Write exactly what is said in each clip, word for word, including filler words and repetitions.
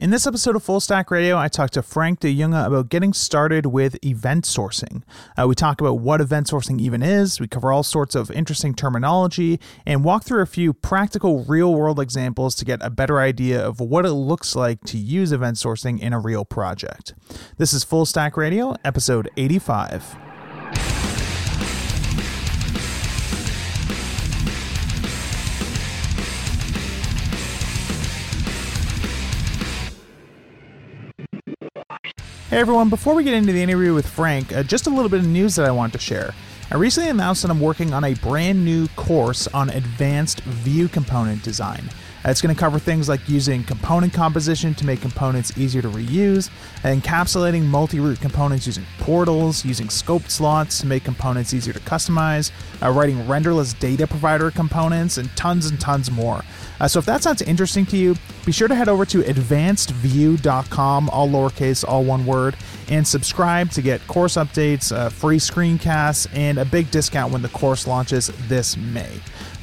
In this episode of Full Stack Radio, I talked to Frank de Jonge about getting started with event sourcing. Uh, we talk about what event sourcing even is, we cover all sorts of interesting terminology, and walk through a few practical real-world examples to get a better idea of what it looks like to use event sourcing in a real project. This is Full Stack Radio, episode eighty-five. Hey everyone, before we get into the interview with Frank, uh, just a little bit of news that I want to share. I recently announced that I'm working on a brand new course on advanced Vue component design. Uh, it's going to cover things like using component composition to make components easier to reuse, encapsulating multi-root components using portals, using scoped slots to make components easier to customize, uh, writing renderless data provider components, and tons and tons more. Uh, so if that sounds interesting to you, be sure to head over to advanced vue dot com, all lowercase, all one word, and subscribe to get course updates, uh, free screencasts, and a big discount when the course launches this May.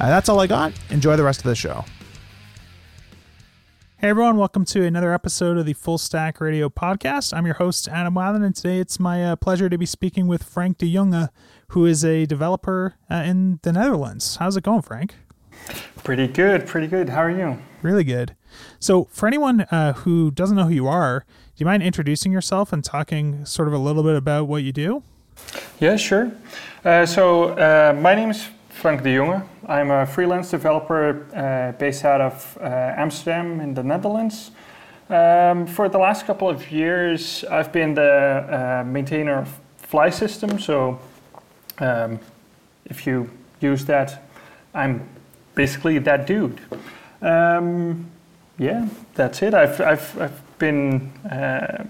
Uh, that's all I got. Enjoy the rest of the show. Hey everyone, welcome to another episode of the Full Stack Radio podcast. I'm your host, Adam Wilden, and today it's my uh, pleasure to be speaking with Frank de Jonge, who is a developer uh, in the Netherlands. How's it going, Frank? Pretty good, pretty good. How are you? Really good. So for anyone uh, who doesn't know who you are, do you mind introducing yourself and talking sort of a little bit about what you do? Yeah, sure. Uh, so uh, my name is Frank de Jonge. I'm a freelance developer uh, based out of uh, Amsterdam in the Netherlands. Um, for the last couple of years, I've been the uh, maintainer of Flysystem. So um, if you use that, I'm basically that dude. Um, yeah, that's it. I've I've, I've been uh,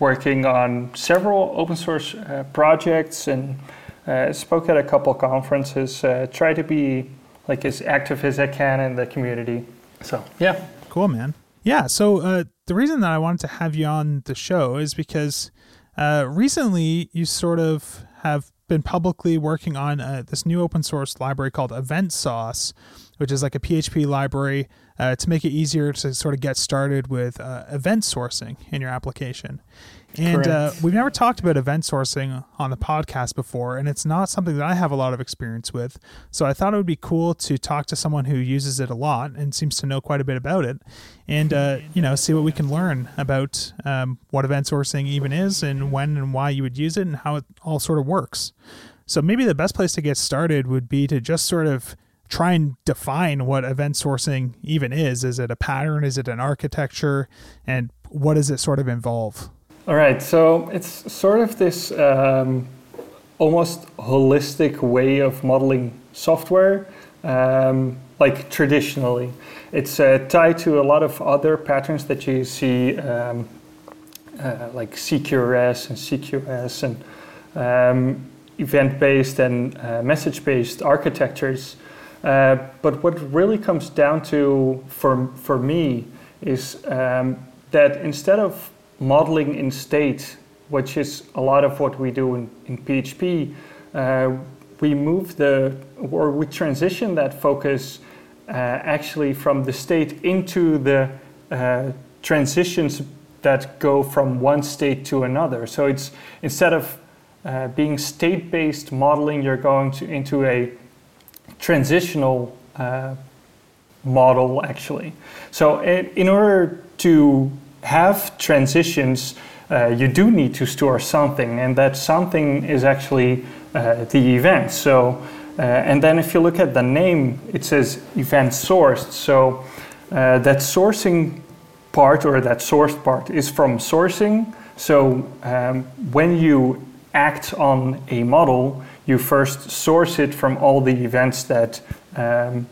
working on several open source uh, projects and. Uh, spoke at a couple conferences, uh, try to be like as active as I can in the community. So, yeah. Cool, man. Yeah, so uh, the reason that I wanted to have you on the show is because uh, recently you sort of have been publicly working on uh, this new open source library called EventSauce, which is like a P H P library uh, to make it easier to sort of get started with uh, event sourcing in your application. And uh, we've never talked about event sourcing on the podcast before, and it's not something that I have a lot of experience with. So I thought it would be cool to talk to someone who uses it a lot and seems to know quite a bit about it, and uh, you know, see what we can learn about um, what event sourcing even is and when and why you would use it and how it all sort of works. So maybe the best place to get started would be to just sort of try and define what event sourcing even is. Is it a pattern? Is it an architecture? And what does it sort of involve? All right, so it's sort of this um, almost holistic way of modeling software, um, like traditionally. It's uh, tied to a lot of other patterns that you see, um, uh, like C Q R S and C Q S and um, event-based and uh, message-based architectures. Uh, but what really comes down to for, for me is um, that instead of modeling in state, which is a lot of what we do in, in P H P, uh, we move the, or we transition that focus uh, actually from the state into the uh, transitions that go from one state to another. So it's instead of uh, being state-based modeling, you're going to, into a transitional uh, model actually. So in, in order to have transitions, uh, you do need to store something, and that something is actually uh, the event. So, uh, and then if you look at the name, it says event sourced. So uh, that sourcing part or that sourced part is from sourcing. So um, when you act on a model, you first source it from all the events that um,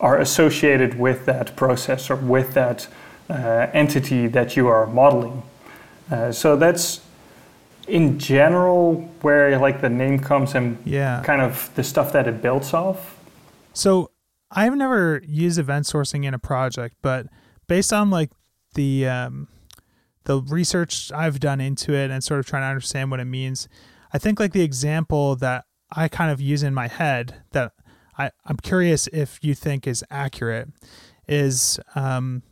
are associated with that process or with that Uh, entity that you are modeling. Uh, so that's in general where like the name comes and yeah. kind of the stuff that it builds off. So I've never used event sourcing in a project, but based on like the um, the research I've done into it and sort of trying to understand what it means, I think like the example that I kind of use in my head that I, I'm curious if you think is accurate is... Um,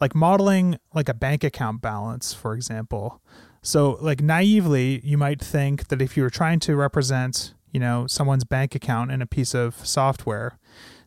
like modeling like a bank account balance, for example. So like naively, you might think that if you were trying to represent, you know, someone's bank account in a piece of software,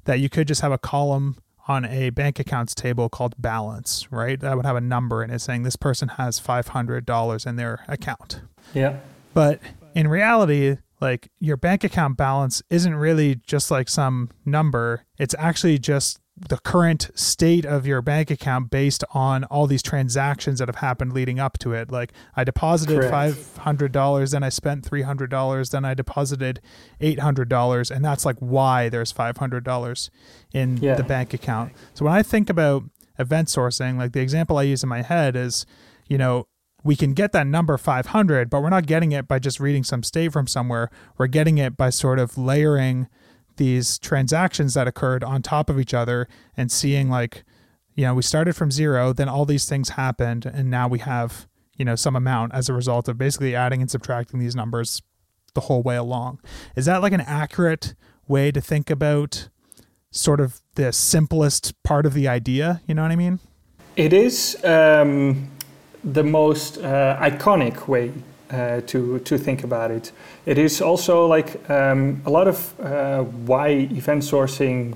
that you could just have a column on a bank accounts table called balance, right? That would have a number in it saying this person has five hundred dollars in their account. Yeah. But in reality, like your bank account balance isn't really just like some number. It's actually just the current state of your bank account based on all these transactions that have happened leading up to it. Like I deposited Correct. five hundred dollars, then I spent three hundred dollars, then I deposited eight hundred dollars. And that's like why there's five hundred dollars in yeah. the bank account. So when I think about event sourcing, like the example I use in my head is, you know, we can get that number five hundred, but we're not getting it by just reading some state from somewhere. We're getting it by sort of layering these transactions that occurred on top of each other and seeing like, you know, we started from zero, then all these things happened, and now we have, you know, some amount as a result of basically adding and subtracting these numbers the whole way along. Is that like an accurate way to think about sort of the simplest part of the idea? You know what I mean? It is um, the most uh, iconic way Uh, to to think about it. It is also like um, a lot of uh, why event sourcing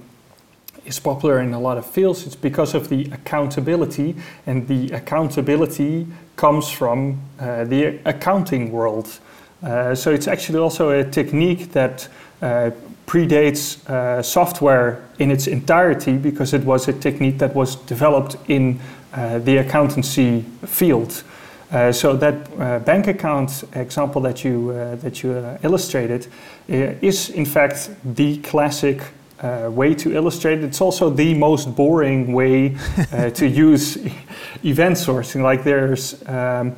is popular in a lot of fields. It's because of the accountability, and the accountability comes from uh, the accounting world. Uh, so it's actually also a technique that uh, predates uh, software in its entirety, because it was a technique that was developed in uh, the accountancy field. Uh, so that uh, bank account example that you uh, that you uh, illustrated uh, is in fact the classic uh, way to illustrate it. It's also the most boring way uh, to use event sourcing. Like there's um,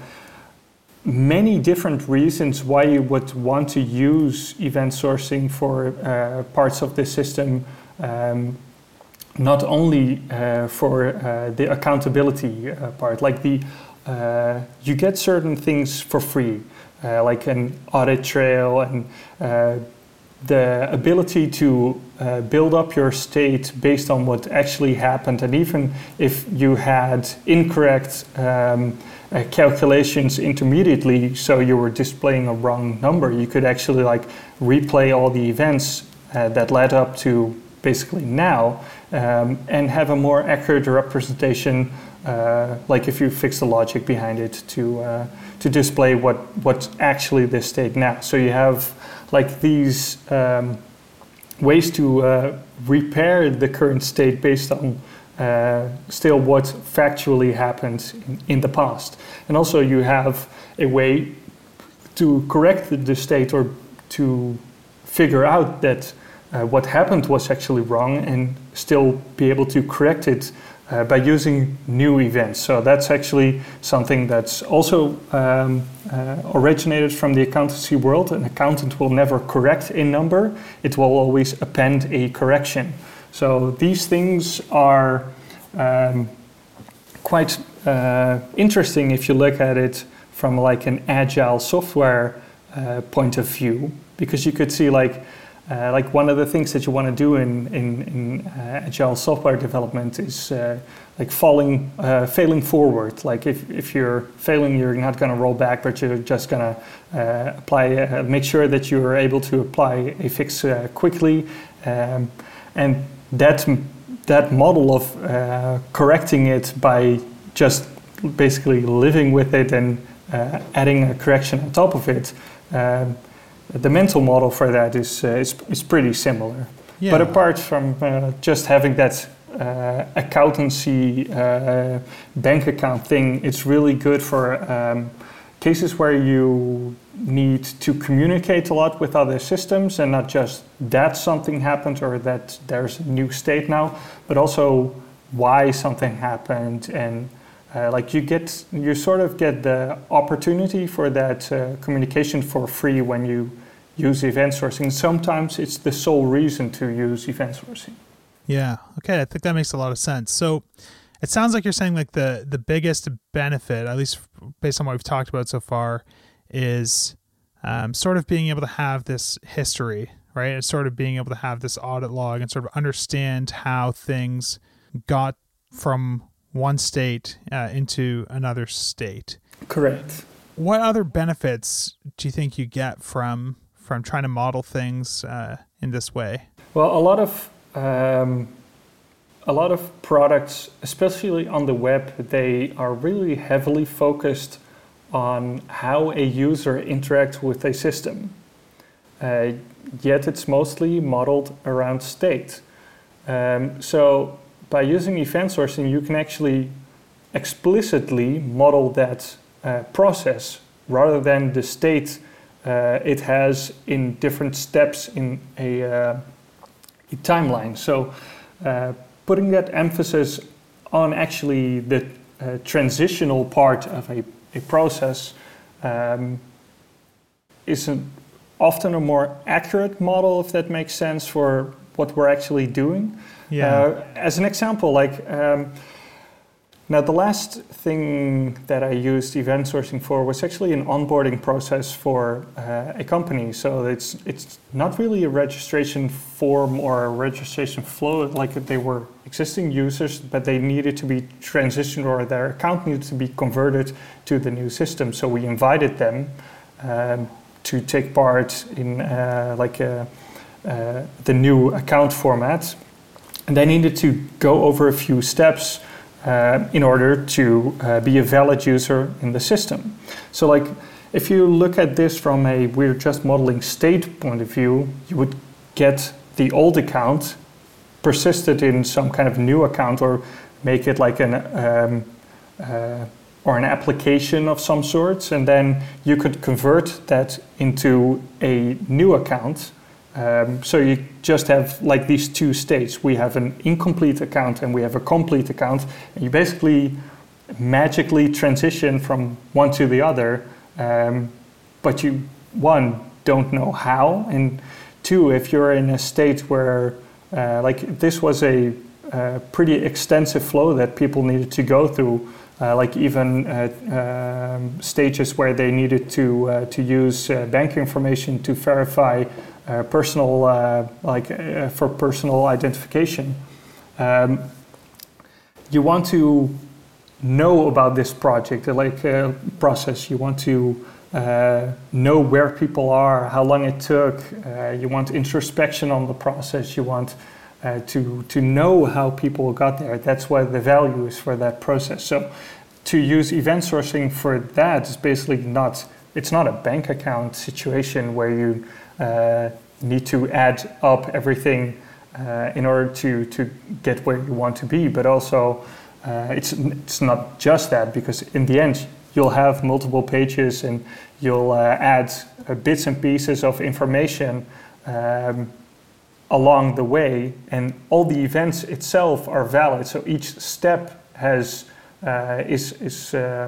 many different reasons why you would want to use event sourcing for uh, parts of the system. Um, not only uh, for uh, the accountability uh, part, like the Uh, you get certain things for free, uh, like an audit trail and uh, the ability to uh, build up your state based on what actually happened. And even if you had incorrect um, uh, calculations intermediately, so you were displaying a wrong number, you could actually like replay all the events uh, that led up to basically now um, and have a more accurate representation. Uh, like if you fix the logic behind it to uh, to display what what's actually the state now. So you have like these um, ways to uh, repair the current state based on uh, still what factually happened in, in the past. And also you have a way to correct the state or to figure out that uh, what happened was actually wrong and still be able to correct it Uh, by using new events. So that's actually something that's also um, uh, originated from the accountancy world. An accountant will never correct a number. It will always append a correction. So these things are um, quite uh, interesting if you look at it from like an agile software uh, point of view, because you could see like Uh, like one of the things that you want to do in in, in uh, agile software development is uh, like falling, uh, failing forward. Like if, if you're failing, you're not going to roll back, but you're just going to uh, apply, uh, make sure that you're able to apply a fix uh, quickly, um, and that that model of uh, correcting it by just basically living with it and uh, adding a correction on top of it. Um, The mental model for that is uh, is, is pretty similar, yeah. But apart from uh, just having that uh, accountancy uh, bank account thing, it's really good for um, cases where you need to communicate a lot with other systems, and not just that something happened or that there's a new state now, but also why something happened. And Uh, like you get, you sort of get the opportunity for that uh, communication for free when you use event sourcing. Sometimes it's the sole reason to use event sourcing. Yeah. Okay. I think that makes a lot of sense. So it sounds like you're saying like the, the biggest benefit, at least based on what we've talked about so far, is um, sort of being able to have this history, right? It's sort of being able to have this audit log and sort of understand how things got from one state uh, into another state. Correct. What other benefits do you think you get from from trying to model things uh, in this way? Well, a lot of um, a lot of products, especially on the web, they are really heavily focused on how a user interacts with a system. Uh, yet it's mostly modeled around state. Um, so by using event sourcing, you can actually explicitly model that uh, process rather than the state uh, it has in different steps in a, uh, a timeline. So uh, putting that emphasis on actually the uh, transitional part of a, a process um, is an, often a more accurate model, if that makes sense, for what we're actually doing. Yeah. Uh, as an example, like um, now the last thing that I used event sourcing for was actually an onboarding process for uh, a company. So it's it's not really a registration form or a registration flow. Like they were existing users, but they needed to be transitioned or their account needed to be converted to the new system. So we invited them um, to take part in uh, like a, uh, the new account format. And they needed to go over a few steps uh, in order to uh, be a valid user in the system. So like, if you look at this from a we're just modeling state point of view, you would get the old account persisted in some kind of new account or make it like an um, uh, or an application of some sorts. And then you could convert that into a new account. Um, so you just have like these two states. We have an incomplete account and we have a complete account. And you basically magically transition from one to the other. Um, but you, one, don't know how. And two, if you're in a state where uh, like this was a uh, pretty extensive flow that people needed to go through, uh, like even uh, um, stages where they needed to, uh, to use uh, bank information to verify Uh, personal, uh, like uh, for personal identification. Um, you want to know about this project, like uh, process. You want to uh, know where people are, how long it took. Uh, you want introspection on the process. You want uh, to to know how people got there. That's where the value is for that process. So to use event sourcing for that is basically not, it's not a bank account situation where you Uh, need to add up everything uh, in order to, to get where you want to be. But also, uh, it's it's not just that, because in the end, you'll have multiple pages and you'll uh, add uh, bits and pieces of information um, along the way. And all the events itself are valid. So each step has uh, is, is, uh,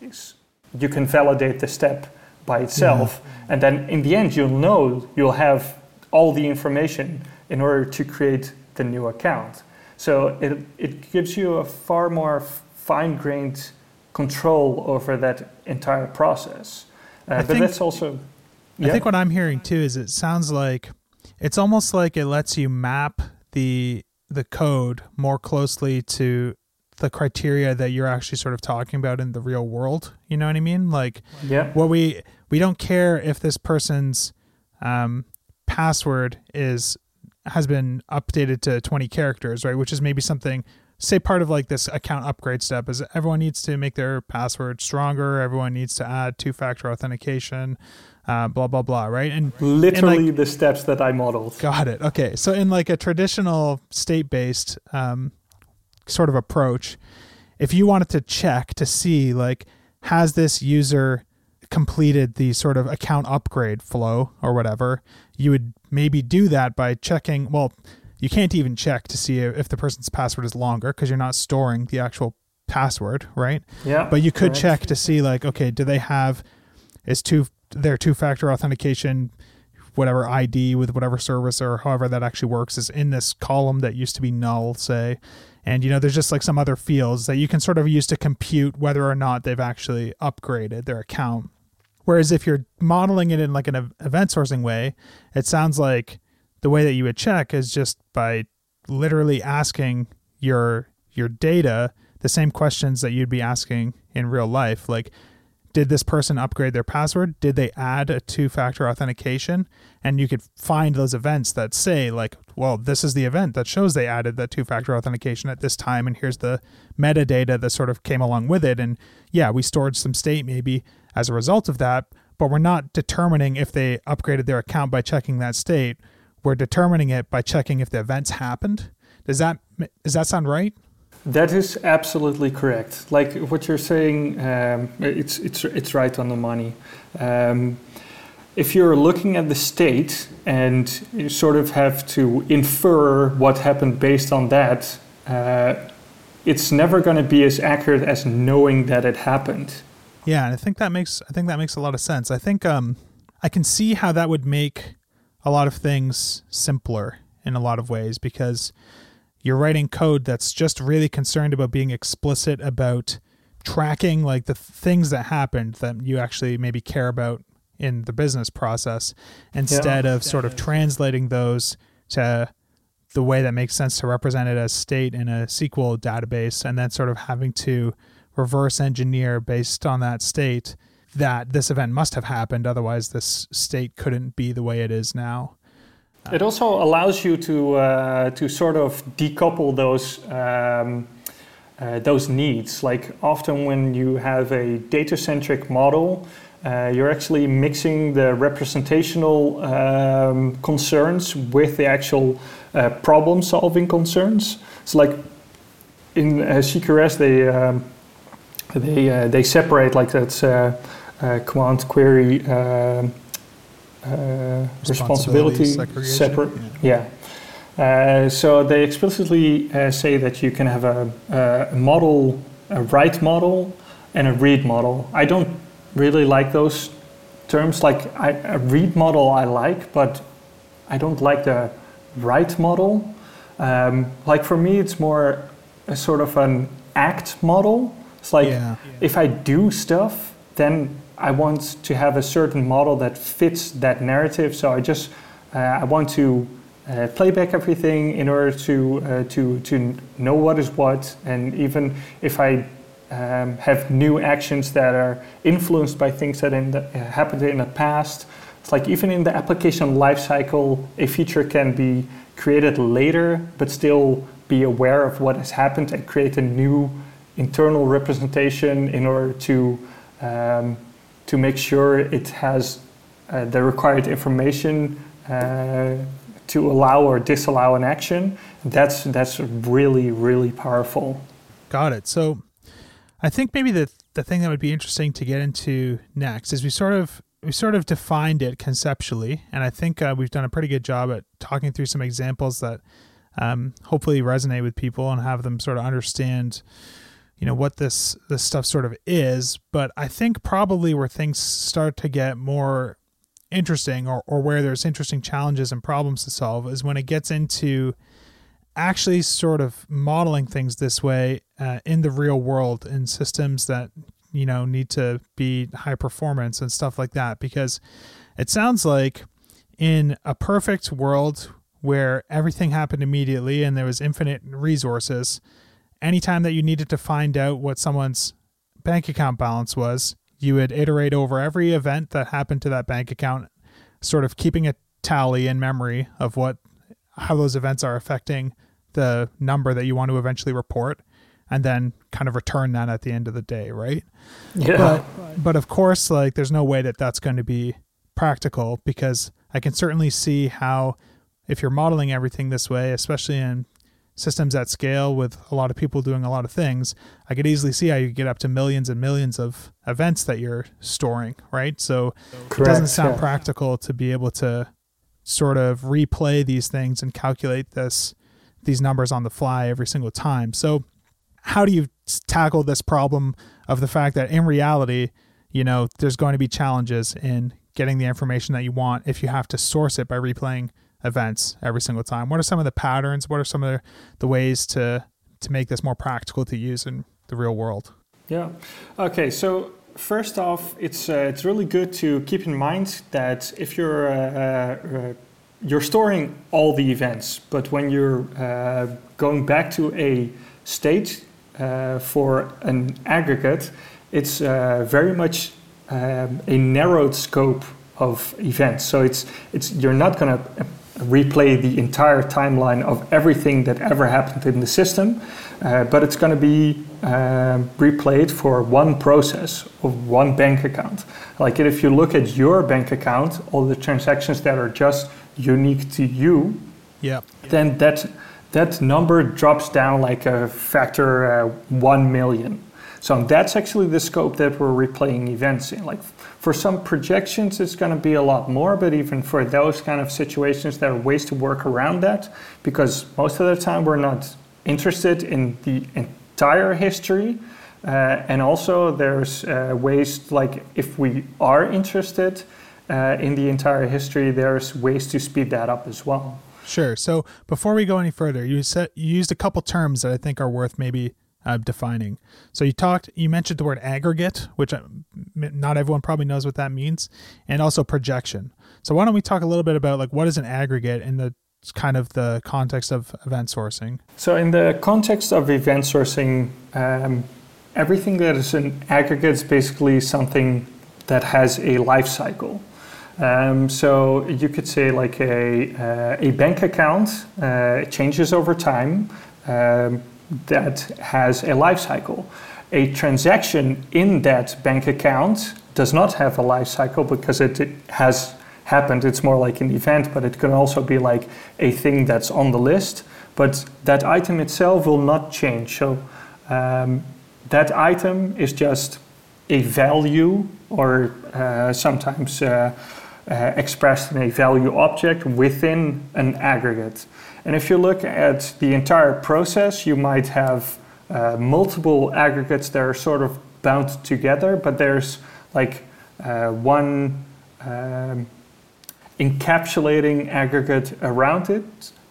is, you can validate the step by itself. Yeah. And then in the end, you'll know you'll have all the information in order to create the new account. So it it gives you a far more fine-grained control over that entire process. Uh, but think, that's also... I yeah. think what I'm hearing too is it sounds like it's almost like it lets you map the the code more closely to the criteria that you're actually sort of talking about in the real world. You know what I mean? Like yeah. what we, we don't care if this person's um, password is, has been updated to twenty characters, right? Which is maybe something, say part of like this account upgrade step is everyone needs to make their password stronger. Everyone needs to add two-factor authentication, uh, blah, blah, blah. Right. And literally and like, the steps that I modeled. Got it. Okay. So in like a traditional state-based, um, sort of approach, if you wanted to check to see like, has this user completed the sort of account upgrade flow or whatever, you would maybe do that by checking. Well, you can't even check to see if the person's password is longer because you're not storing the actual password, right? Yeah. But you could correct. check to see like, okay, do they have is two their two-factor authentication, whatever I D with whatever service or however that actually works is in this column that used to be null, say. And, you know, there's just like some other fields that you can sort of use to compute whether or not they've actually upgraded their account. Whereas if you're modeling it in like an event sourcing way, it sounds like the way that you would check is just by literally asking your your data the same questions that you'd be asking in real life. Like, did this person upgrade their password? Did they add a two-factor authentication? And you could find those events that say, like, well, this is the event that shows they added that two-factor authentication at this time, and here's the metadata that sort of came along with it. And yeah, we stored some state maybe as a result of that, but we're not determining if they upgraded their account by checking that state. We're determining it by checking if the events happened. Does that does that sound right? That is absolutely correct. Like what you're saying, um, it's it's it's right on the money. Um, if you're looking at the state and you sort of have to infer what happened based on that, uh, it's never going to be as accurate as knowing that it happened. Yeah, and I think that makes I think that makes a lot of sense. I think um, I can see how that would make a lot of things simpler in a lot of ways, because you're writing code that's just really concerned about being explicit about tracking like the things that happened that you actually maybe care about in the business process, instead yeah, of sort of translating those to the way that makes sense to represent it as state in a S Q L database, and then sort of having to reverse engineer based on that state that this event must have happened, otherwise this state couldn't be the way it is now. It also allows you to uh, to sort of decouple those um, uh, those needs. Like often when you have a data-centric model, uh, you're actually mixing the representational um, concerns with the actual uh, problem-solving concerns. It's like in uh, C Q R S they um, they uh, they separate like that's uh, uh, command query. Uh, Uh, responsibility, responsibility separate, yeah. yeah. Uh, so they explicitly uh, say that you can have a, a model, a write model, and a read model. I don't really like those terms. Like I, a read model, I like, but I don't like the write model. Um, like for me, it's more a sort of an act model. It's like yeah. if I do stuff, then I want to have a certain model that fits that narrative. So I just uh, I want to uh, play back everything in order to uh, to to know what is what. And even if I um, have new actions that are influenced by things that in the, uh, happened in the past, it's like even in the application lifecycle, a feature can be created later, but still be aware of what has happened and create a new internal representation in order to. Um, to make sure it has uh, the required information uh, to allow or disallow an action. That's that's really, really powerful. Got it. So I think maybe the the thing that would be interesting to get into next is we sort of we sort of defined it conceptually, and I think uh, we've done a pretty good job at talking through some examples that um, hopefully resonate with people and have them sort of understand, you know, what this this stuff sort of is. But I think probably where things start to get more interesting, or, or where there's interesting challenges and problems to solve, is when it gets into actually sort of modeling things this way uh, in the real world, in systems that, you know, need to be high performance and stuff like that. Because it sounds like in a perfect world where everything happened immediately and there was infinite resources, anytime that you needed to find out what someone's bank account balance was, you would iterate over every event that happened to that bank account, sort of keeping a tally in memory of what how those events are affecting the number that you want to eventually report, and then kind of return that at the end of the day, right? Yeah. But, but of course, like there's no way that that's going to be practical, because I can certainly see how if you're modeling everything this way, especially in systems at scale with a lot of people doing a lot of things, I could easily see how you get up to millions and millions of events that you're storing, right? So Correct. It doesn't sound yeah. practical to be able to sort of replay these things and calculate this these numbers on the fly every single time. So how do you tackle this problem of the fact that in reality, you know, there's going to be challenges in getting the information that you want if you have to source it by replaying events every single time? What are some of the patterns? What are some of the, the ways to to make this more practical to use in the real world? Yeah. Okay. So first off, it's uh, it's really good to keep in mind that if you're uh, uh, you're storing all the events, but when you're uh, going back to a state, uh, for an aggregate, it's uh, very much um, a narrowed scope of events. So it's it's you're not going to replay the entire timeline of everything that ever happened in the system, uh, but it's going to be uh, replayed for one process of one bank account. Like if you look at your bank account, all the transactions that are just unique to you, yeah, then that that number drops down like a factor uh, one million. So that's actually the scope that we're replaying events in. Like for some projections, it's going to be a lot more, but even for those kind of situations, there are ways to work around that, because most of the time we're not interested in the entire history. Uh, and also there's uh, ways, like if we are interested uh, in the entire history, there's ways to speed that up as well. Sure. So before we go any further, you said you used a couple terms that I think are worth maybe Uh, defining. So you talked, you mentioned the word aggregate, which not everyone probably knows what that means, and also projection. So why don't we talk a little bit about like what is an aggregate in the kind of the context of event sourcing? So in the context of event sourcing, um, everything that is an aggregate is basically something that has a life cycle. Um, so you could say like a, uh, a bank account uh, changes over time. Um, that has a life cycle. A transaction in that bank account does not have a life cycle because it, it has happened. It's more like an event, but it can also be like a thing that's on the list, but that item itself will not change. So um, that item is just a value, or uh, sometimes uh, uh, expressed in a value object within an aggregate. And if you look at the entire process, you might have uh, multiple aggregates that are sort of bound together, but there's like uh, one um, encapsulating aggregate around it,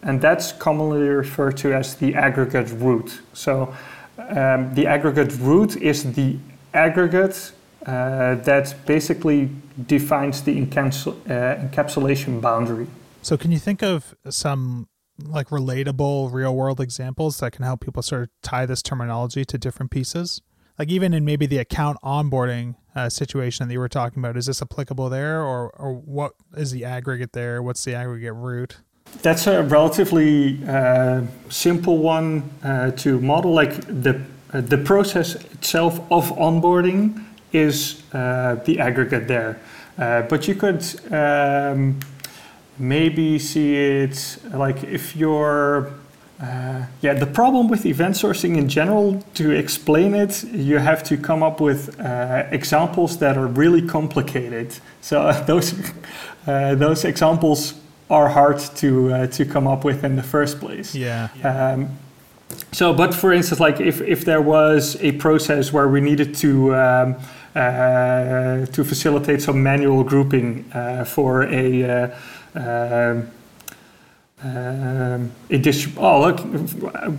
and that's commonly referred to as the aggregate root. So um, the aggregate root is the aggregate uh, that basically defines the encapsul- uh, encapsulation boundary. So can you think of some like relatable real world examples that can help people sort of tie this terminology to different pieces? Like even in maybe the account onboarding uh, situation that you were talking about, is this applicable there, or, or what is the aggregate there? What's the aggregate root? That's a relatively uh, simple one uh, to model. Like the, uh, the process itself of onboarding is uh, the aggregate there. Uh, but you could um, maybe see it like if you're, uh, yeah, the problem with event sourcing in general, to explain it, you have to come up with uh, examples that are really complicated. So those uh, those examples are hard to uh, to come up with in the first place. Yeah. Um, so, but for instance, like if, if there was a process where we needed to um, uh, to facilitate some manual grouping uh, for a uh, Um, um, a distrib- oh look,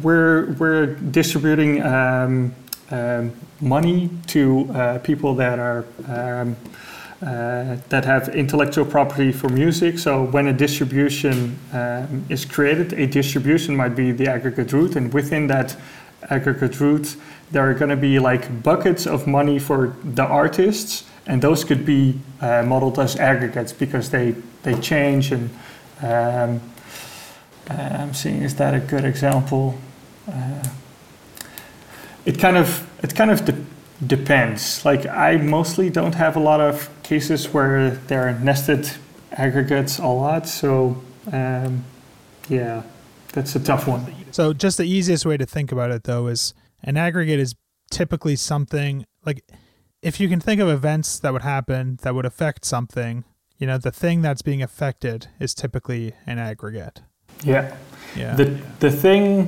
we're we're distributing um, um, money to uh, people that are um, uh, that have intellectual property for music. So when a distribution um, is created, a distribution might be the aggregate root, and within that aggregate root, there are going to be like buckets of money for the artists, and those could be uh, modeled as aggregates because they. They change, and um, I'm seeing, is that a good example? Uh, it kind of it kind of de- depends. Like I mostly don't have a lot of cases where there are nested aggregates a lot, so um, yeah, that's a tough one. So just the easiest way to think about it though is an aggregate is typically something like, if you can think of events that would happen that would affect something, you know, the thing that's being affected is typically an aggregate. Yeah. Yeah. The the thing,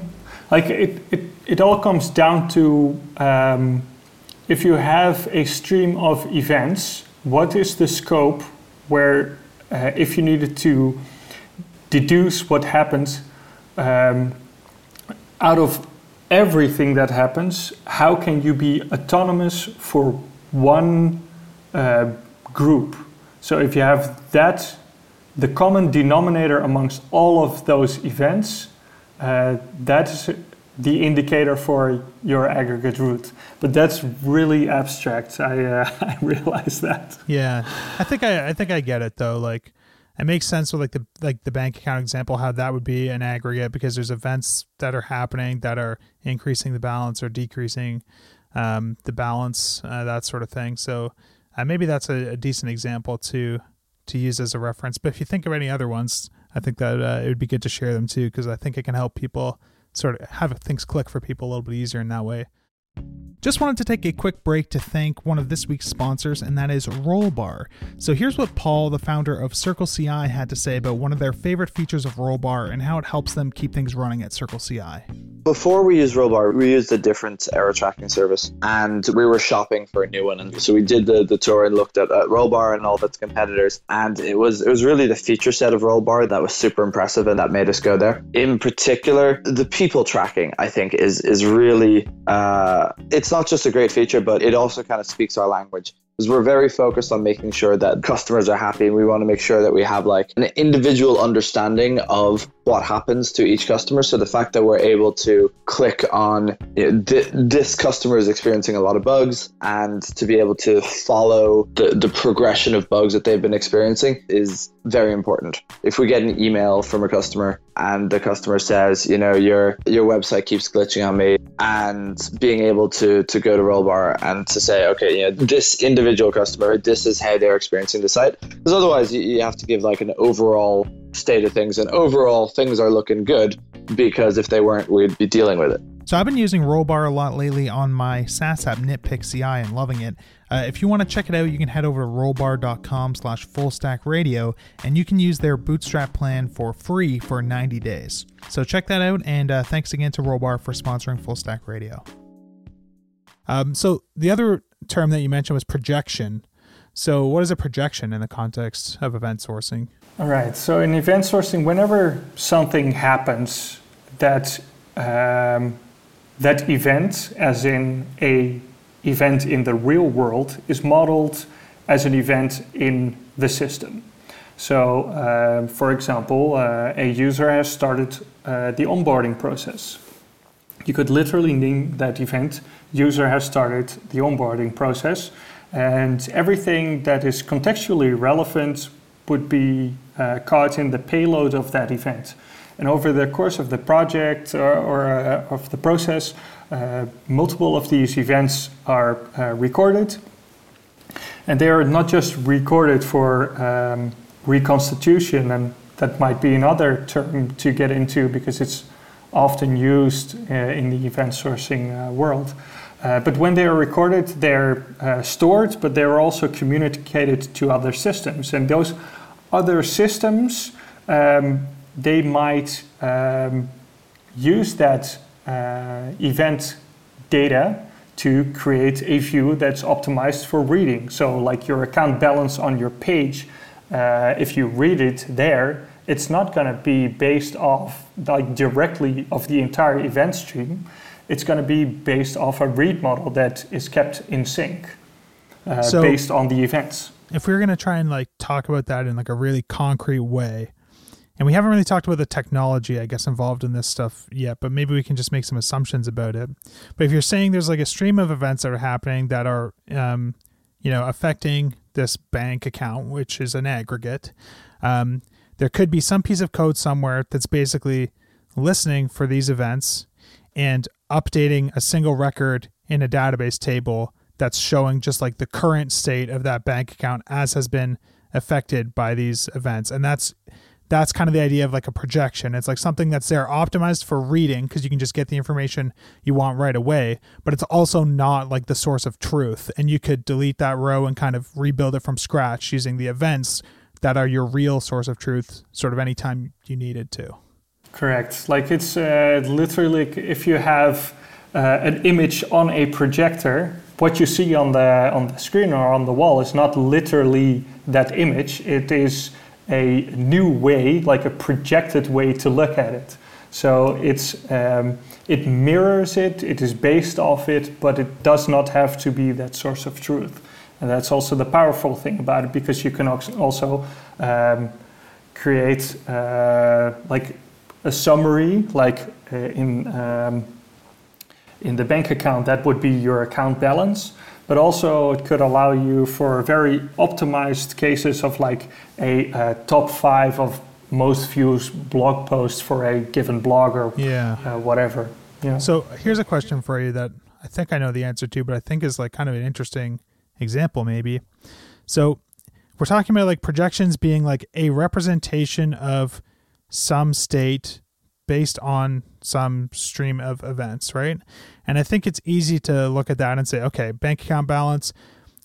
like it, it, it all comes down to um, if you have a stream of events, what is the scope where uh, if you needed to deduce what happens um, out of everything that happens, how can you be autonomous for one uh, group? So if you have that, the common denominator amongst all of those events, uh, that is the indicator for your aggregate root. But that's really abstract. I uh, I realize that. Yeah, I think I I think I get it though. Like, it makes sense with like the like the bank account example, how that would be an aggregate because there's events that are happening that are increasing the balance or decreasing um, the balance, uh, that sort of thing. So uh, maybe that's a, a decent example to to use as a reference. But if you think of any other ones, I think that uh, it would be good to share them too, because I think it can help people sort of have things click for people a little bit easier in that way. Just wanted to take a quick break to thank one of this week's sponsors, and that is Rollbar. So here's what Paul, the founder of CircleCI, had to say about one of their favorite features of Rollbar and how it helps them keep things running at CircleCI. Before we used Rollbar, we used a different error tracking service, and we were shopping for a new one. And so we did the, the tour and looked at, at Rollbar and all of its competitors, and it was it was really the feature set of Rollbar that was super impressive and that made us go there. In particular, the people tracking, I think, is is really uh, it's It's not just a great feature, but it also kind of speaks our language, because we're very focused on making sure that customers are happy, and we want to make sure that we have like an individual understanding of what happens to each customer. So the fact that we're able to click on, you know, th- this customer is experiencing a lot of bugs, and to be able to follow the, the progression of bugs that they've been experiencing is very important. If we get an email from a customer and the customer says, you know, your your website keeps glitching on me, and being able to to go to Rollbar and to say, okay, you know, this individual customer, this is how they're experiencing the site. Because otherwise you, you have to give like an overall state of things, and overall things are looking good, because if they weren't, we'd be dealing with it. So I've been using Rollbar a lot lately on my SaaS app Nitpick C I and loving it. Uh, if you want to check it out, you can head over to rollbar.com slash fullstackradio, and you can use their bootstrap plan for free for ninety days. So check that out, and uh, thanks again to Rollbar for sponsoring Full Stack Radio. Um, so the other term that you mentioned was projection. So what is a projection in the context of event sourcing? All right. So in event sourcing, whenever something happens, that um, that event, as in a event in the real world, is modeled as an event in the system. So, uh, for example, uh, a user has started uh, the onboarding process. You could literally name that event, user has started the onboarding process, and everything that is contextually relevant would be uh, caught in the payload of that event. And over the course of the project or, or uh, of the process, Uh, multiple of these events are uh, recorded, and they are not just recorded for um, reconstitution, and that might be another term to get into because it's often used uh, in the event sourcing uh, world. Uh, but when they are recorded, they're uh, stored, but they're also communicated to other systems, and those other systems, um, they might um, use that Uh, event data to create a view that's optimized for reading. So like your account balance on your page, uh, if you read it there, it's not going to be based off like directly of the entire event stream. It's going to be based off a read model that is kept in sync uh, so based on the events. If we were going to try and like talk about that in like a really concrete way, and we haven't really talked about the technology, I guess, involved in this stuff yet, but maybe we can just make some assumptions about it. But if you're saying there's like a stream of events that are happening that are, um, you know, affecting this bank account, which is an aggregate, um, there could be some piece of code somewhere that's basically listening for these events and updating a single record in a database table that's showing just like the current state of that bank account as has been affected by these events. And that's... That's kind of the idea of like a projection. It's like something that's there optimized for reading because you can just get the information you want right away, but it's also not like the source of truth. And you could delete that row and kind of rebuild it from scratch using the events that are your real source of truth sort of anytime you needed to. Correct. Like it's uh, literally if you have uh, an image on a projector, what you see on the on the screen or on the wall is not literally that image. It is a new way, like a projected way to look at it. So it's um, it mirrors it, it is based off it, but it does not have to be that source of truth. And that's also the powerful thing about it, because you can also um, create uh, like a summary, like uh, in um, in the bank account, that would be your account balance. But also it could allow you for very optimized cases of like a uh, top five of most views blog posts for a given blog or yeah. uh, whatever. Yeah. So here's a question for you that I think I know the answer to, but I think is like kind of an interesting example maybe. So we're talking about like projections being like a representation of some state based on some stream of events, right? And I think it's easy to look at that and say, okay, bank account balance,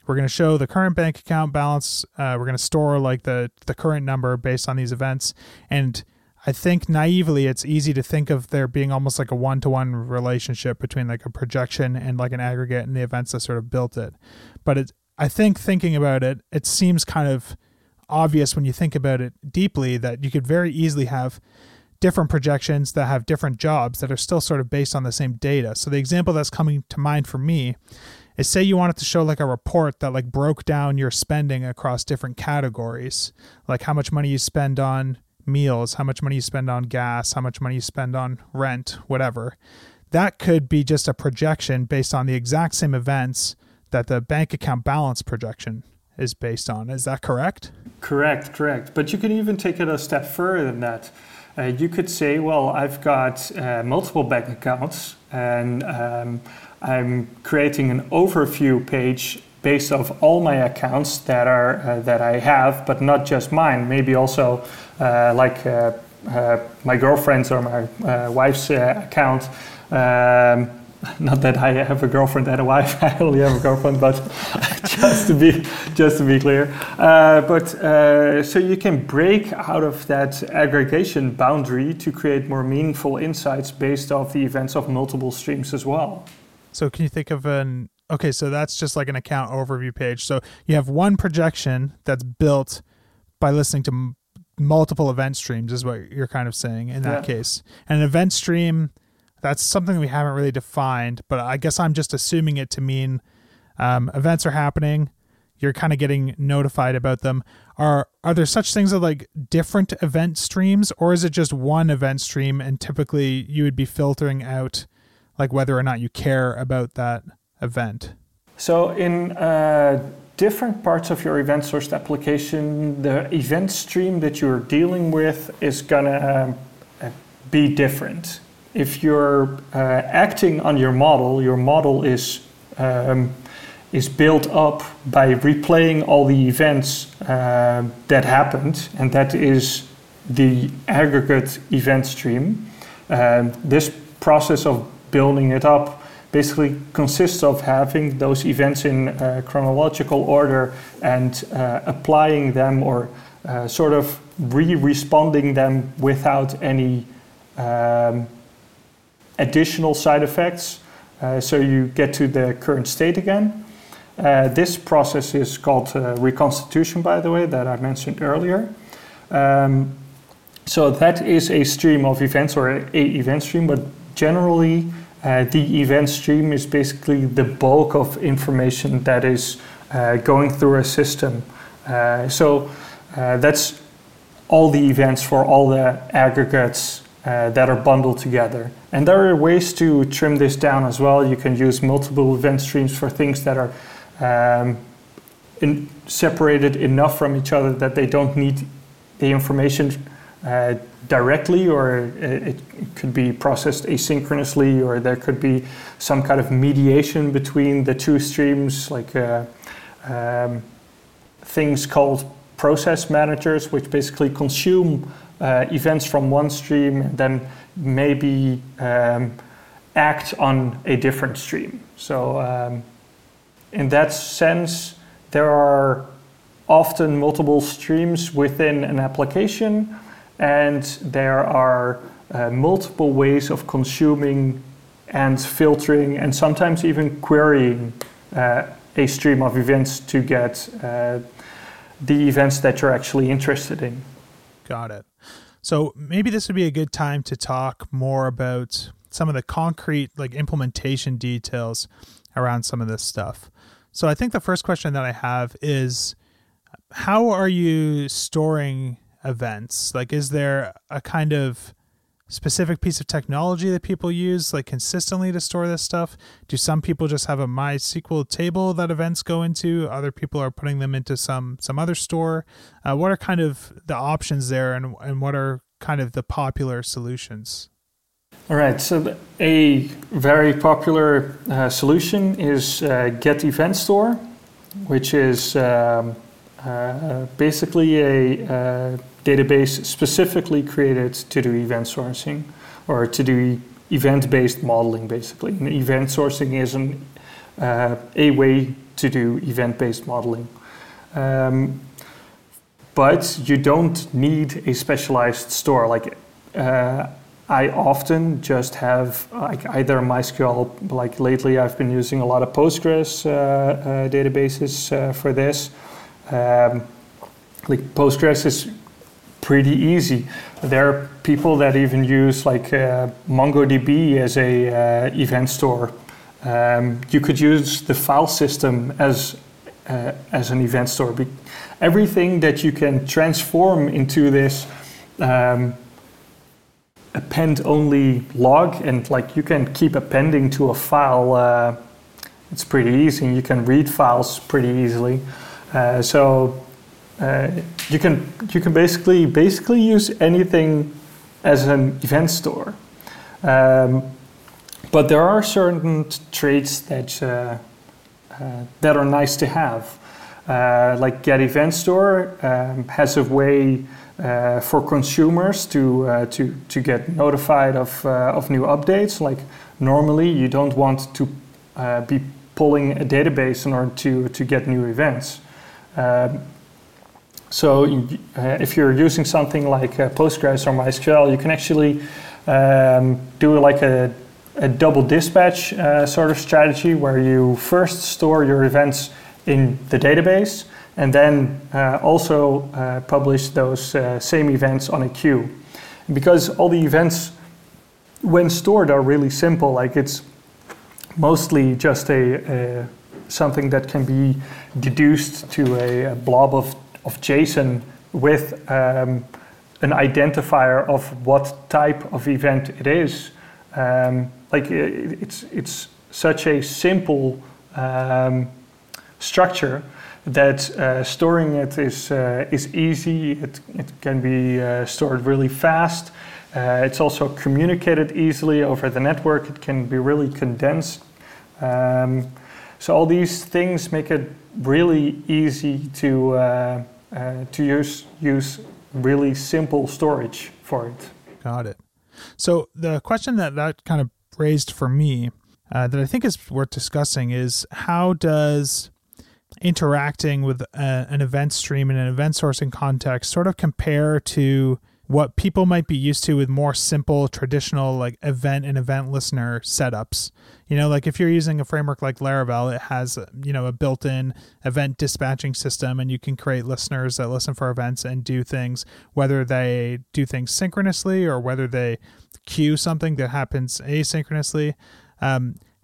we're going to show the current bank account balance. Uh, we're going to store like the, the current number based on these events. And I think naively, it's easy to think of there being almost like a one-to-one relationship between like a projection and like an aggregate and the events that sort of built it. But it, I think thinking about it, it seems kind of obvious when you think about it deeply that you could very easily have different projections that have different jobs that are still sort of based on the same data. So the example that's coming to mind for me is say you wanted to show like a report that like broke down your spending across different categories, like how much money you spend on meals, how much money you spend on gas, how much money you spend on rent, whatever. That could be just a projection based on the exact same events that the bank account balance projection is based on. Is that correct? Correct, correct. But you can even take it a step further than that. Uh, you could say, well, I've got uh, multiple bank accounts and um, I'm creating an overview page based off all my accounts that are uh, that I have, but not just mine. Maybe also uh, like uh, uh, my girlfriend's or my uh, wife's uh, account. Um, not that I have a girlfriend and a wife. I only have a girlfriend, but just to be just to be clear. Uh, but uh, so you can break out of that aggregation boundary to create more meaningful insights based off the events of multiple streams as well. So can you think of an Okay, so that's just like an account overview page. So you have one projection that's built by listening to m- multiple event streams is what you're kind of saying in that yeah. case. And an event stream, that's something we haven't really defined, but I guess I'm just assuming it to mean um, events are happening. You're kind of getting notified about them. Are are there such things as like different event streams, or is it just one event stream and typically you would be filtering out like whether or not you care about that event? So in uh, different parts of your event sourced application, the event stream that you're dealing with is gonna uh, be different. If you're uh, acting on your model, your model is um, is built up by replaying all the events uh, that happened, and that is the aggregate event stream. Uh, this process of building it up basically consists of having those events in uh, chronological order and uh, applying them or uh, sort of re-responding them without any um, additional side effects. Uh, so you get to the current state again. Uh, this process is called uh, reconstitution, by the way, that I mentioned earlier. Um, so that is a stream of events or a, a event stream, but generally, Uh, the event stream is basically the bulk of information that is uh, going through a system. Uh, so uh, that's all the events for all the aggregates uh, that are bundled together. And there are ways to trim this down as well. You can use multiple event streams for things that are um, in separated enough from each other that they don't need the information Uh, directly, or it could be processed asynchronously, or there could be some kind of mediation between the two streams, like uh, um, things called process managers, which basically consume uh, events from one stream and then maybe um, act on a different stream. So um, in that sense, there are often multiple streams within an application, and there are uh, multiple ways of consuming and filtering and sometimes even querying uh, a stream of events to get uh, the events that you're actually interested in. Got it. So maybe this would be a good time to talk more about some of the concrete like implementation details around some of this stuff. So I think the first question that I have is, how are you storing events? Like, is there a kind of specific piece of technology that people use, like, consistently to store this stuff? Do some people just have a MySQL table that events go into? Other people are putting them into some some other store. Uh, what are kind of the options there, and and what are kind of the popular solutions? All right. So a very popular uh, solution is uh, GetEventStore, which is um, uh, basically a uh, database specifically created to do event sourcing, or to do event-based modeling, basically. And event sourcing is an, uh, a way to do event-based modeling. Um, but you don't need a specialized store. Like uh, I often just have like either MySQL, like lately I've been using a lot of Postgres uh, uh, databases uh, for this. Um, like Postgres is pretty easy. There are people that even use like uh, MongoDB as a uh, event store. Um, you could use the file system as uh, as an event store. Be- everything that you can transform into this um, append-only log, and like you can keep appending to a file. Uh, it's pretty easy. You can read files pretty easily. Uh, so. Uh, you can you can basically basically use anything as an event store, um, but there are certain t- traits that uh, uh, that are nice to have. Uh, like GetEventStore um, has a way uh, for consumers to uh, to to get notified of uh, of new updates. Like normally you don't want to uh, be pulling a database in order to to get new events. Uh, So uh, if you're using something like uh, Postgres or MySQL, you can actually um, do like a, a double dispatch uh, sort of strategy, where you first store your events in the database and then uh, also uh, publish those uh, same events on a queue. And because all the events, when stored, are really simple, like it's mostly just a, a something that can be deduced to a, a blob of of JSON with um, an identifier of what type of event it is. Um, like it, it's it's such a simple um, structure that uh, storing it is uh, is easy. It it can be uh, stored really fast. Uh, it's also communicated easily over the network. It can be really condensed. Um, so all these things make it really easy to uh, uh, to use use really simple storage for it. Got it. So the question that that kind of raised for me uh, that I think is worth discussing is, how does interacting with a, an event stream in an event sourcing context sort of compare to what people might be used to with more simple traditional like event and event listener setups? You know, like if you're using a framework like Laravel, it has, you know, a built-in event dispatching system, and you can create listeners that listen for events and do things, whether they do things synchronously or whether they queue something that happens asynchronously. Um,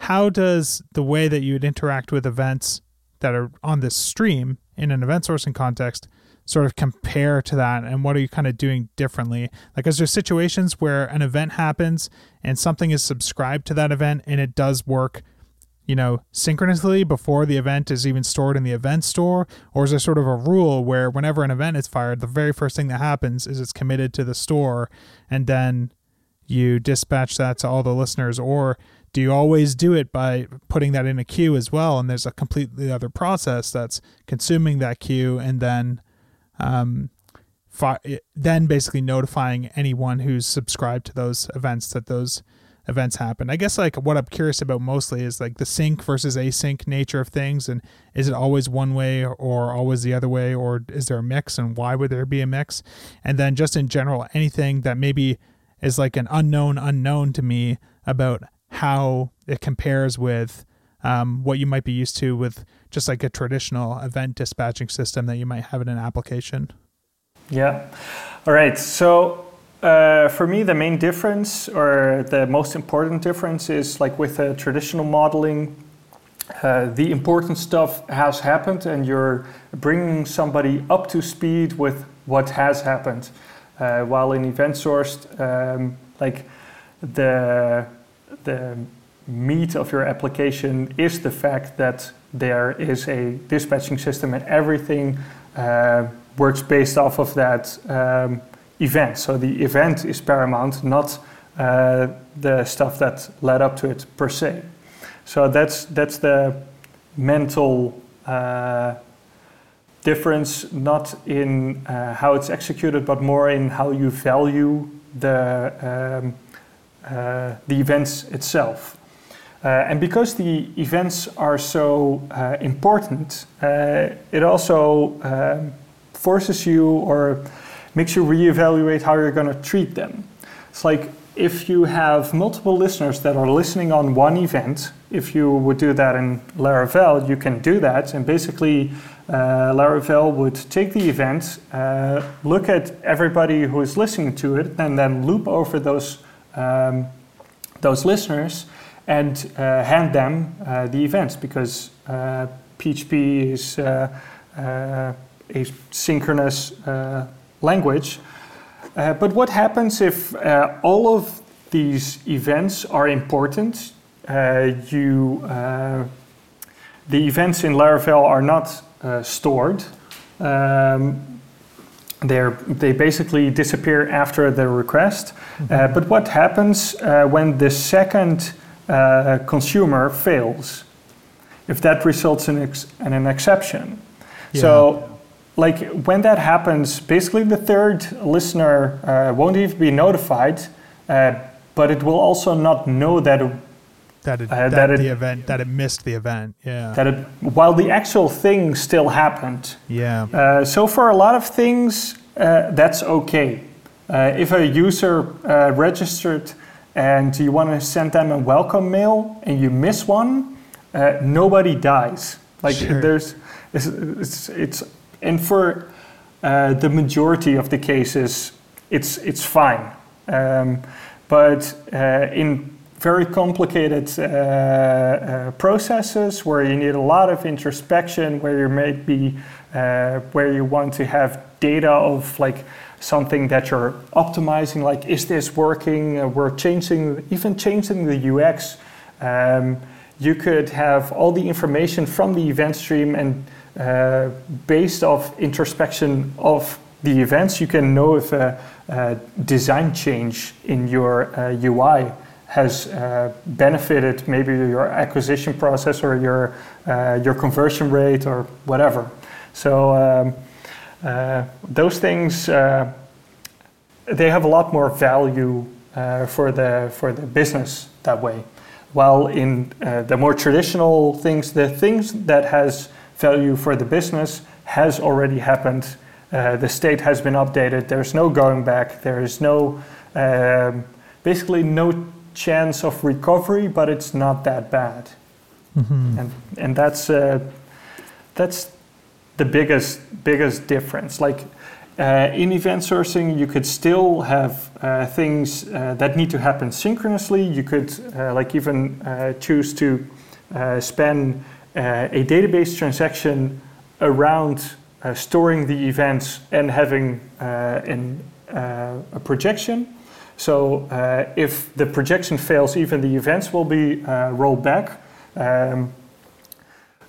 how does the way that you would interact with events that are on this stream in an event sourcing context sort of compare to that, and what are you kind of doing differently? Like, is there situations where an event happens and something is subscribed to that event and it does work, you know, synchronously before the event is even stored in the event store? Or is there sort of a rule where whenever an event is fired, the very first thing that happens is it's committed to the store, and then you dispatch that to all the listeners? Or do you always do it by putting that in a queue as well, and there's a completely other process that's consuming that queue and then Um, fi- then basically notifying anyone who's subscribed to those events that those events happen? I guess like what I'm curious about mostly is like the sync versus async nature of things, and is it always one way or always the other way, or is there a mix, and why would there be a mix? And then just in general, anything that maybe is like an unknown unknown to me about how it compares with Um, what you might be used to with just like a traditional event dispatching system that you might have in an application. Yeah. All right. So uh, for me, the main difference, or the most important difference, is like with a traditional modeling, uh, the important stuff has happened, and you're bringing somebody up to speed with what has happened. Uh, while in event sourced, um, Like the the meat of your application is the fact that there is a dispatching system and everything uh, works based off of that um, event. So the event is paramount, not uh, the stuff that led up to it per se. So that's that's the mental uh, difference, not in uh, how it's executed, but more in how you value the um, uh, the events itself. Uh, and because the events are so uh, important, uh, it also um, forces you or makes you reevaluate how you're going to treat them. It's like if you have multiple listeners that are listening on one event, if you would do that in Laravel, you can do that. And basically, uh, Laravel would take the event, uh, look at everybody who is listening to it, and then loop over those, um, those listeners and uh, hand them uh, the events, because uh, P H P is uh, uh, a synchronous uh, language. Uh, but what happens if uh, all of these events are important? Uh, you, uh, the events in Laravel are not uh, stored. Um, they're, they basically disappear after the request. Mm-hmm. uh, but what happens uh, when the second Uh, consumer fails, if that results in, ex in an exception. Yeah. So like when that happens, basically the third listener uh, won't even be notified, uh, but it will also not know that it, that, it, uh, that, that it, the event that it missed the event. Yeah. That it, while the actual thing still happened. Yeah. Uh, so for a lot of things, uh, that's okay. Uh, if a user uh, registered and you want to send them a welcome mail, and you miss one, uh, nobody dies. Like sure. there's, it's, it's, it's, and for uh, the majority of the cases, it's it's fine. Um, but uh, in very complicated uh, uh, processes where you need a lot of introspection, where you may be, uh, where you want to have data of like. Something that you're optimizing, like is this working? Uh, we're changing, even changing the U X. Um, you could have all the information from the event stream, and uh, based off introspection of the events, you can know if a, a design change in your uh, U I has uh, benefited maybe your acquisition process or your uh, your conversion rate or whatever. So. Um, Uh, those things, uh, they have a lot more value uh, for the for the business that way. While in uh, the more traditional things, the things that has value for the business has already happened. Uh, the state has been updated. There's no going back. There is no um, basically no chance of recovery, but it's not that bad. Mm-hmm. And and that's uh, that's. The biggest biggest difference. Like uh, in event sourcing, you could still have uh, things uh, that need to happen synchronously. You could uh, like even uh, choose to uh, span uh, a database transaction around uh, storing the events and having uh, an, uh, a projection. So uh, if the projection fails, even the events will be uh, rolled back. Um,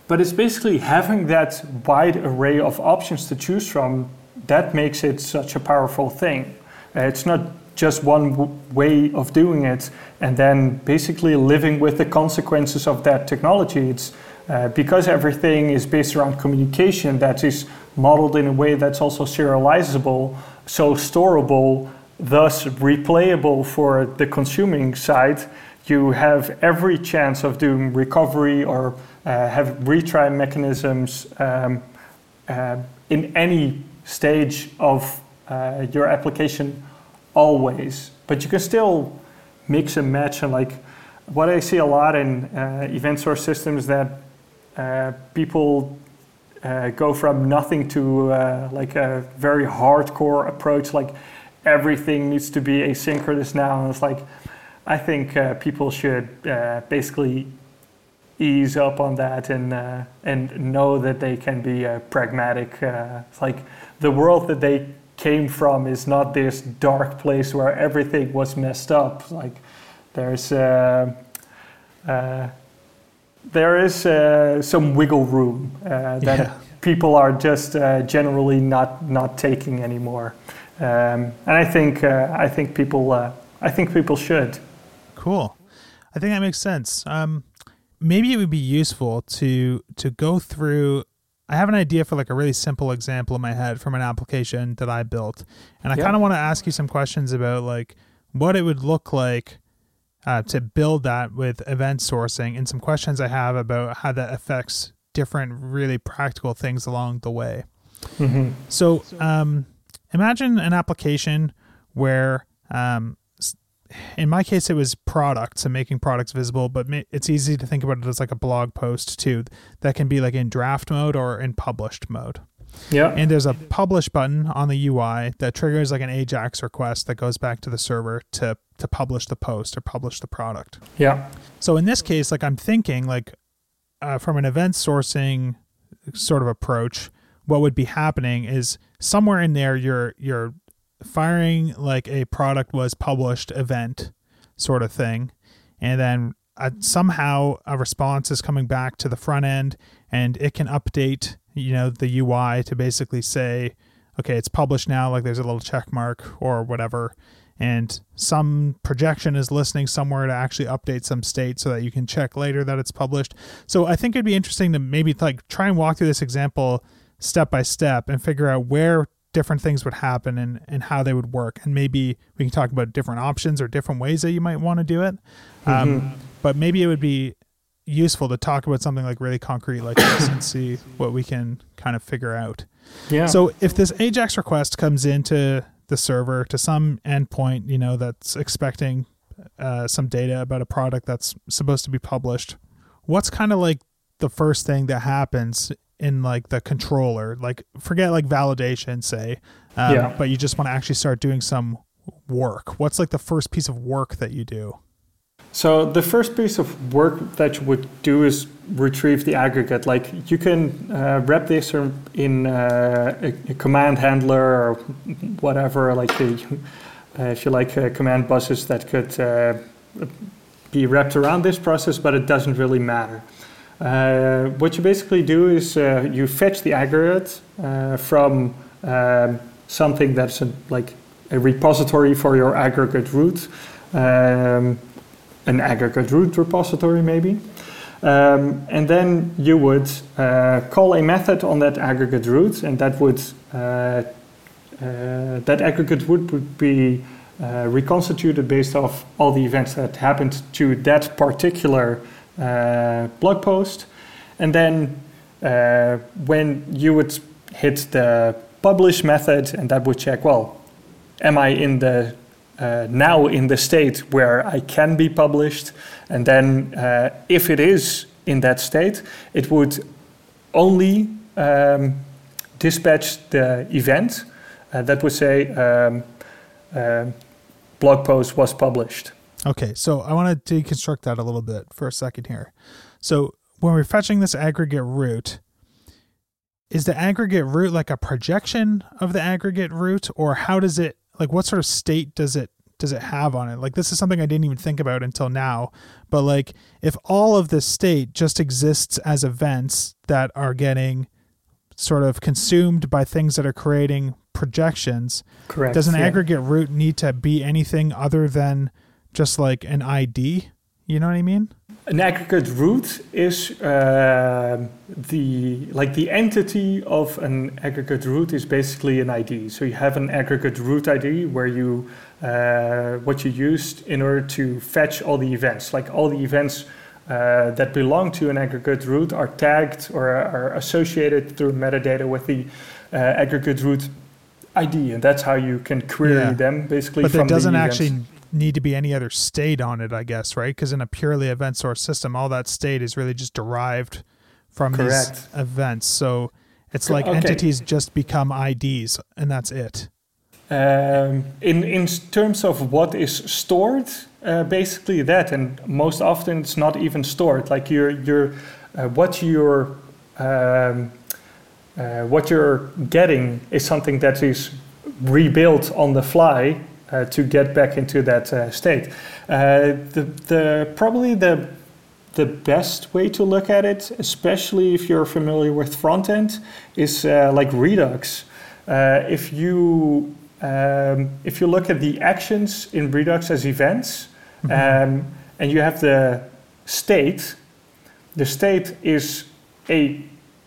But it's basically having that wide array of options to choose from that makes it such a powerful thing. Uh, it's not just one w way of doing it and then basically living with the consequences of that technology. It's uh, because everything is based around communication that is modeled in a way that's also serializable, so storable, thus replayable for the consuming side. You have every chance of doing recovery or Uh, have retry mechanisms um, uh, in any stage of uh, your application always. But you can still mix and match. And like what I see a lot in uh, event source systems that uh, people uh, go from nothing to uh, like a very hardcore approach, like everything needs to be asynchronous now. And it's like, I think uh, people should uh, basically ease up on that and uh, and know that they can be uh, pragmatic. Uh, it's like the world that they came from is not this dark place where everything was messed up. Like there's uh, uh, there is uh, some wiggle room uh, that yeah. people are just uh, generally not not taking anymore, um, and I think uh, I think people uh, I think people should. Cool, I think that makes sense. Um, maybe it would be useful to to go through. I have an idea for like a really simple example in my head from an application that I built. And I yeah. kind of want to ask you some questions about like what it would look like uh, to build that with event sourcing, and some questions I have about how that affects different really practical things along the way. Mm-hmm. So um, imagine an application where, um, in my case, it was products and making products visible, but it's easy to think about it as like a blog post too that can be like in draft mode or in published mode. Yeah. And there's a publish button on the U I that triggers like an AJAX request that goes back to the server to to publish the post or publish the product. Yeah. So in this case, like I'm thinking like uh, from an event sourcing sort of approach, what would be happening is somewhere in there you're you're firing like a product was published event sort of thing. And then uh, somehow a response is coming back to the front end, and it can update, you know, the U I to basically say, okay, it's published now. Like there's a little check mark or whatever. And some projection is listening somewhere to actually update some state so that you can check later that it's published. So I think it'd be interesting to maybe like try and walk through this example step by step and figure out where different things would happen and, and how they would work. And maybe we can talk about different options or different ways that you might want to do it. Um, mm-hmm. But maybe it would be useful to talk about something like really concrete like this and see what we can kind of figure out. Yeah. So if this AJAX request comes into the server to some endpoint, you know, that's expecting uh, some data about a product that's supposed to be published, what's kind of like the first thing that happens in like the controller, like forget like validation, say, um, yeah. but you just want to actually start doing some work. What's like the first piece of work that you do? So the first piece of work that you would do is retrieve the aggregate. Like you can uh, wrap this in uh, a, a command handler or whatever, like the, uh, if you like uh, command buses that could uh, be wrapped around this process, but it doesn't really matter. Uh, what you basically do is uh, you fetch the aggregate uh, from um, something that's a, like a repository for your aggregate root, um, an aggregate root repository maybe, um, and then you would uh, call a method on that aggregate root, and that would uh, uh, that aggregate root would be uh, reconstituted based off all the events that happened to that particular Uh, blog post. And then uh, when you would hit the publish method, and that would check, well, am I in the uh, now in the state where I can be published? And then uh, if it is in that state, it would only um, dispatch the event uh, that would say um, uh, blog post was published. Okay, so I want to deconstruct that a little bit for a second here. So when we're fetching this aggregate root, is the aggregate root like a projection of the aggregate root, or how does it, like what sort of state does it does it have on it? Like this is something I didn't even think about until now, but like if all of this state just exists as events that are getting sort of consumed by things that are creating projections, correct? Does an yeah. aggregate root need to be anything other than just like an I D, you know what I mean? An aggregate root is uh, the like the entity of an aggregate root is basically an I D. So you have an aggregate root I D where you uh, what you used in order to fetch all the events. Like all the events uh, that belong to an aggregate root are tagged or are associated through metadata with the uh, aggregate root I D, and that's how you can query yeah. them basically. But from that doesn't the events. actually need to be any other state on it, I guess, right? Because in a purely event source system, all that state is really just derived from correct. These events. So it's like okay. entities just become I Ds, and that's it. Um, in in terms of what is stored, uh, basically that, and most often it's not even stored. Like your your uh, what you're um, uh, what you're getting is something that is rebuild on the fly uh, to get back into that uh, state. Uh, the, the probably the the best way to look at it, especially if you're familiar with front end, is uh, like Redux. Uh, if you um, if you look at the actions in Redux as events, mm-hmm. um, and you have the state, the state is a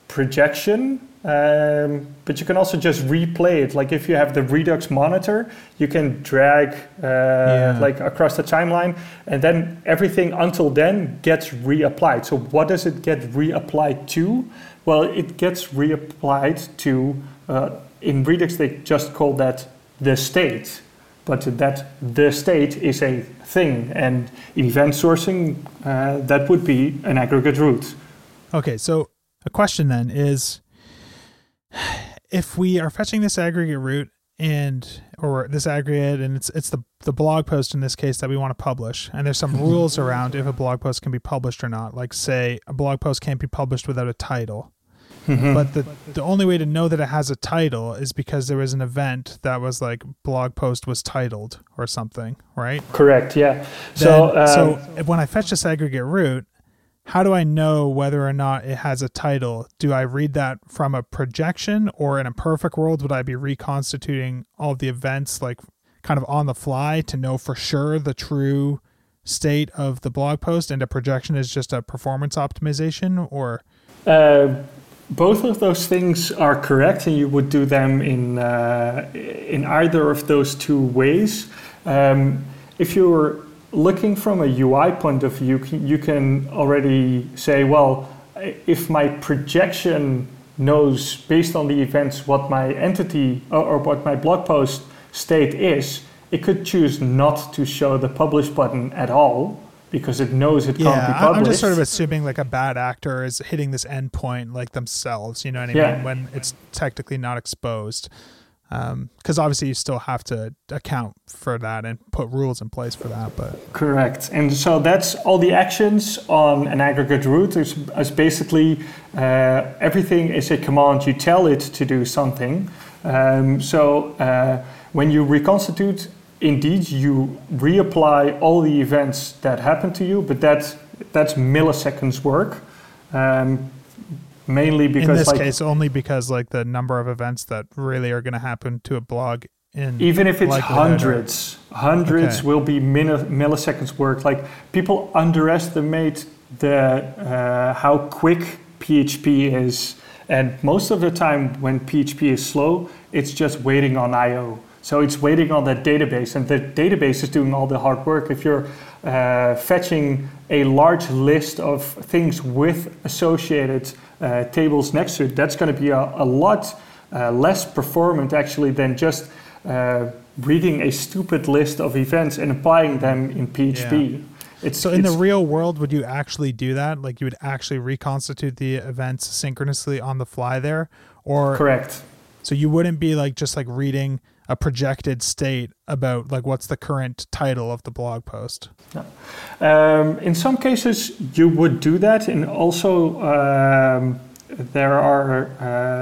projection, um, but you can also just replay it. Like if you have the Redux monitor, you can drag uh, yeah. like across the timeline, and then everything until then gets reapplied. So what does it get reapplied to? Well, it gets reapplied to, uh, in Redux they just call that the state, but that the state is a thing, and in event sourcing, uh, that would be an aggregate root. Okay, so a question then is, if we are fetching this aggregate root and or this aggregate, and it's it's the, the blog post in this case that we want to publish, and there's some rules around if a blog post can be published or not, like say a blog post can't be published without a title. Mm-hmm. But the, the only way to know that it has a title is because there was an event that was like blog post was titled or something, right? Correct, yeah. Then, so, uh, so when I fetch this aggregate root, how do I know whether or not it has a title? Do I read that from a projection, or in a perfect world, would I be reconstituting all the events like kind of on the fly to know for sure the true state of the blog post, and a projection is just a performance optimization, or? Uh, both of those things are correct, and you would do them in, uh, in either of those two ways. Um, if you're looking from a U I point of view, you can already say, well, if my projection knows based on the events what my entity or what my blog post state is, it could choose not to show the publish button at all because it knows it yeah, can't be published. I'm just sort of assuming like a bad actor is hitting this endpoint like themselves, you know what I mean, yeah. when it's technically not exposed. Because um, obviously you still have to account for that and put rules in place for that. But correct. And so that's all the actions on an aggregate root. It's, it's basically uh, everything is a command. You tell it to do something. Um, so uh, when you reconstitute, indeed, you reapply all the events that happened to you. But that's, that's milliseconds work. Um, Mainly because in this like, case, only because like the number of events that really are going to happen to a blog in even if it's hundreds, hundreds okay. will be milliseconds work. Like people underestimate the uh, how quick P H P is, and most of the time when P H P is slow, it's just waiting on I O. So it's waiting on that database, and the database is doing all the hard work. If you're uh, fetching a large list of things with associated Uh, tables next to it, that's going to be a, a lot uh, less performant actually than just uh, reading a stupid list of events and applying them in P H P. Yeah. It's, so in it's, the real world, would you actually do that? Like you would actually reconstitute the events synchronously on the fly there? Or correct. So you wouldn't be like just like reading a projected state about like what's the current title of the blog post? No. Um, in some cases you would do that, and also um, there are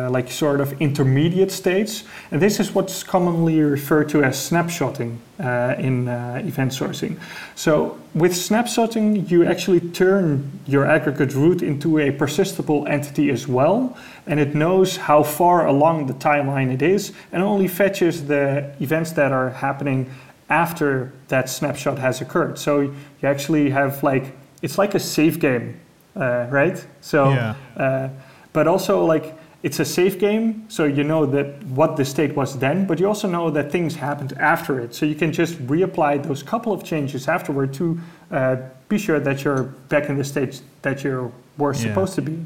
uh, like sort of intermediate states, and this is what's commonly referred to as snapshotting uh, in uh, event sourcing. So with snapshotting you actually turn your aggregate root into a persistable entity as well, and it knows how far along the timeline it is and only fetches the events that are happening after that snapshot has occurred. So you actually have like, it's like a save game, uh, right? So, yeah. uh, but also like it's a save game, so you know that what the state was then, but you also know that things happened after it. So you can just reapply those couple of changes afterward to uh, be sure that you're back in the state that you were yeah. supposed to be.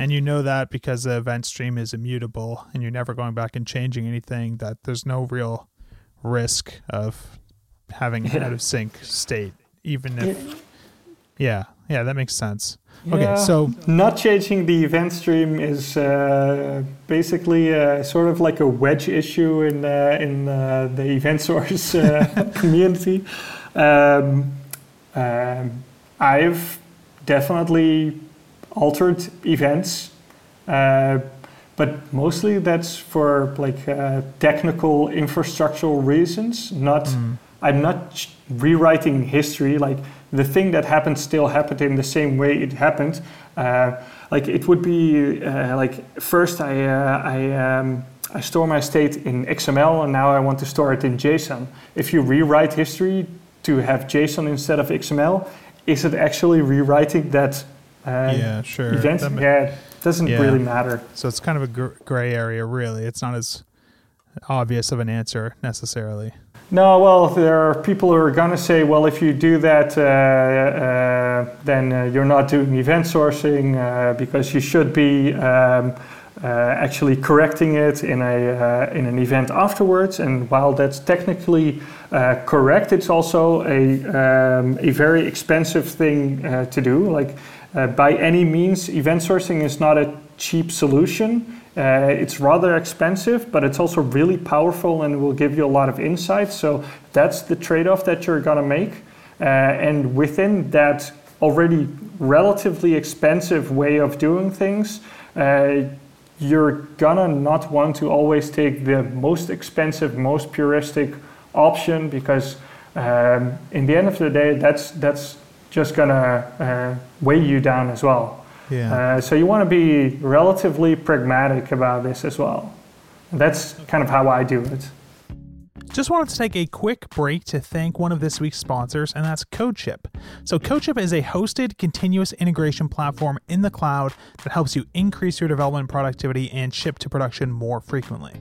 And you know that because the event stream is immutable and you're never going back and changing anything, that there's no real risk of having an yeah. out of sync state, even if, yeah, yeah, yeah that makes sense. Yeah. Okay, so not changing the event stream is uh, basically uh, sort of like a wedge issue in uh, in uh, the event source uh, community. Um, um, I've definitely altered events, uh, But mostly that's for like uh, technical infrastructural reasons. Not, mm. I'm not rewriting history. Like the thing that happened still happened in the same way it happened. Uh, like it would be uh, like first I uh, I um, I store my state in X M L and now I want to store it in JSON. If you rewrite history to have JSON instead of X M L, is it actually rewriting that? Uh, yeah, sure. Event? That ma- yeah. doesn't yeah. really matter. So it's kind of a gray area, really. It's not as obvious of an answer necessarily. No, well, there are people who are going to say, well, if you do that, uh, uh, then uh, you're not doing event sourcing uh, because you should be um, uh, actually correcting it in a uh, in an event afterwards. And while that's technically uh, correct, it's also a um, a very expensive thing uh, to do. Like. Uh, by any means, event sourcing is not a cheap solution. Uh, it's rather expensive, but it's also really powerful and will give you a lot of insights. So that's the trade-off that you're going to make. Uh, and within that already relatively expensive way of doing things, uh, you're going to not want to always take the most expensive, most puristic option because um, in the end of the day, that's that's... just going to uh, weigh you down as well. Yeah. Uh, so you want to be relatively pragmatic about this as well. And that's kind of how I do it. Just wanted to take a quick break to thank one of this week's sponsors, and that's CodeShip. So CodeShip is a hosted, continuous integration platform in the cloud that helps you increase your development productivity and ship to production more frequently.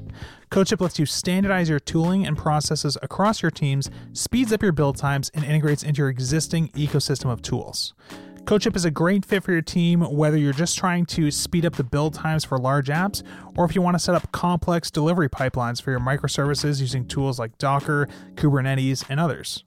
CodeShip lets you standardize your tooling and processes across your teams, speeds up your build times, and integrates into your existing ecosystem of tools. CodeShip is a great fit for your team, whether you're just trying to speed up the build times for large apps, or if you want to set up complex delivery pipelines for your microservices using tools like Docker, Kubernetes, and others.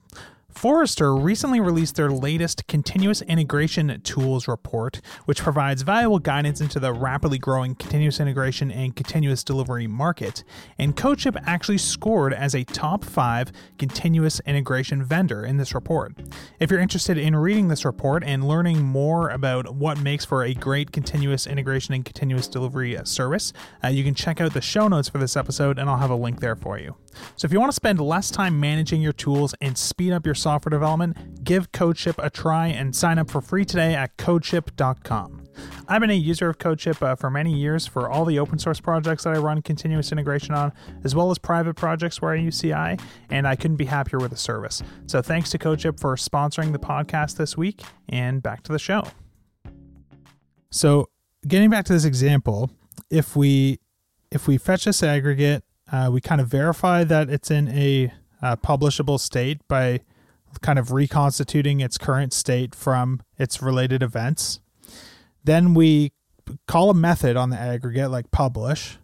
Forrester recently released their latest Continuous Integration Tools report, which provides valuable guidance into the rapidly growing continuous integration and continuous delivery market, and CodeShip actually scored as a top five continuous integration vendor in this report. If you're interested in reading this report and learning more about what makes for a great continuous integration and continuous delivery service, uh, you can check out the show notes for this episode, and I'll have a link there for you. So if you want to spend less time managing your tools and speed up your software development, give CodeShip a try and sign up for free today at codeship dot com. I've been a user of CodeShip uh, for many years for all the open source projects that I run continuous integration on, as well as private projects where I use C I, and I couldn't be happier with the service. So thanks to CodeShip for sponsoring the podcast this week, and back to the show. So getting back to this example, if we if we fetch this aggregate, uh, we kind of verify that it's in a uh, publishable state by kind of reconstituting its current state from its related events. Then we call a method on the aggregate, like publish.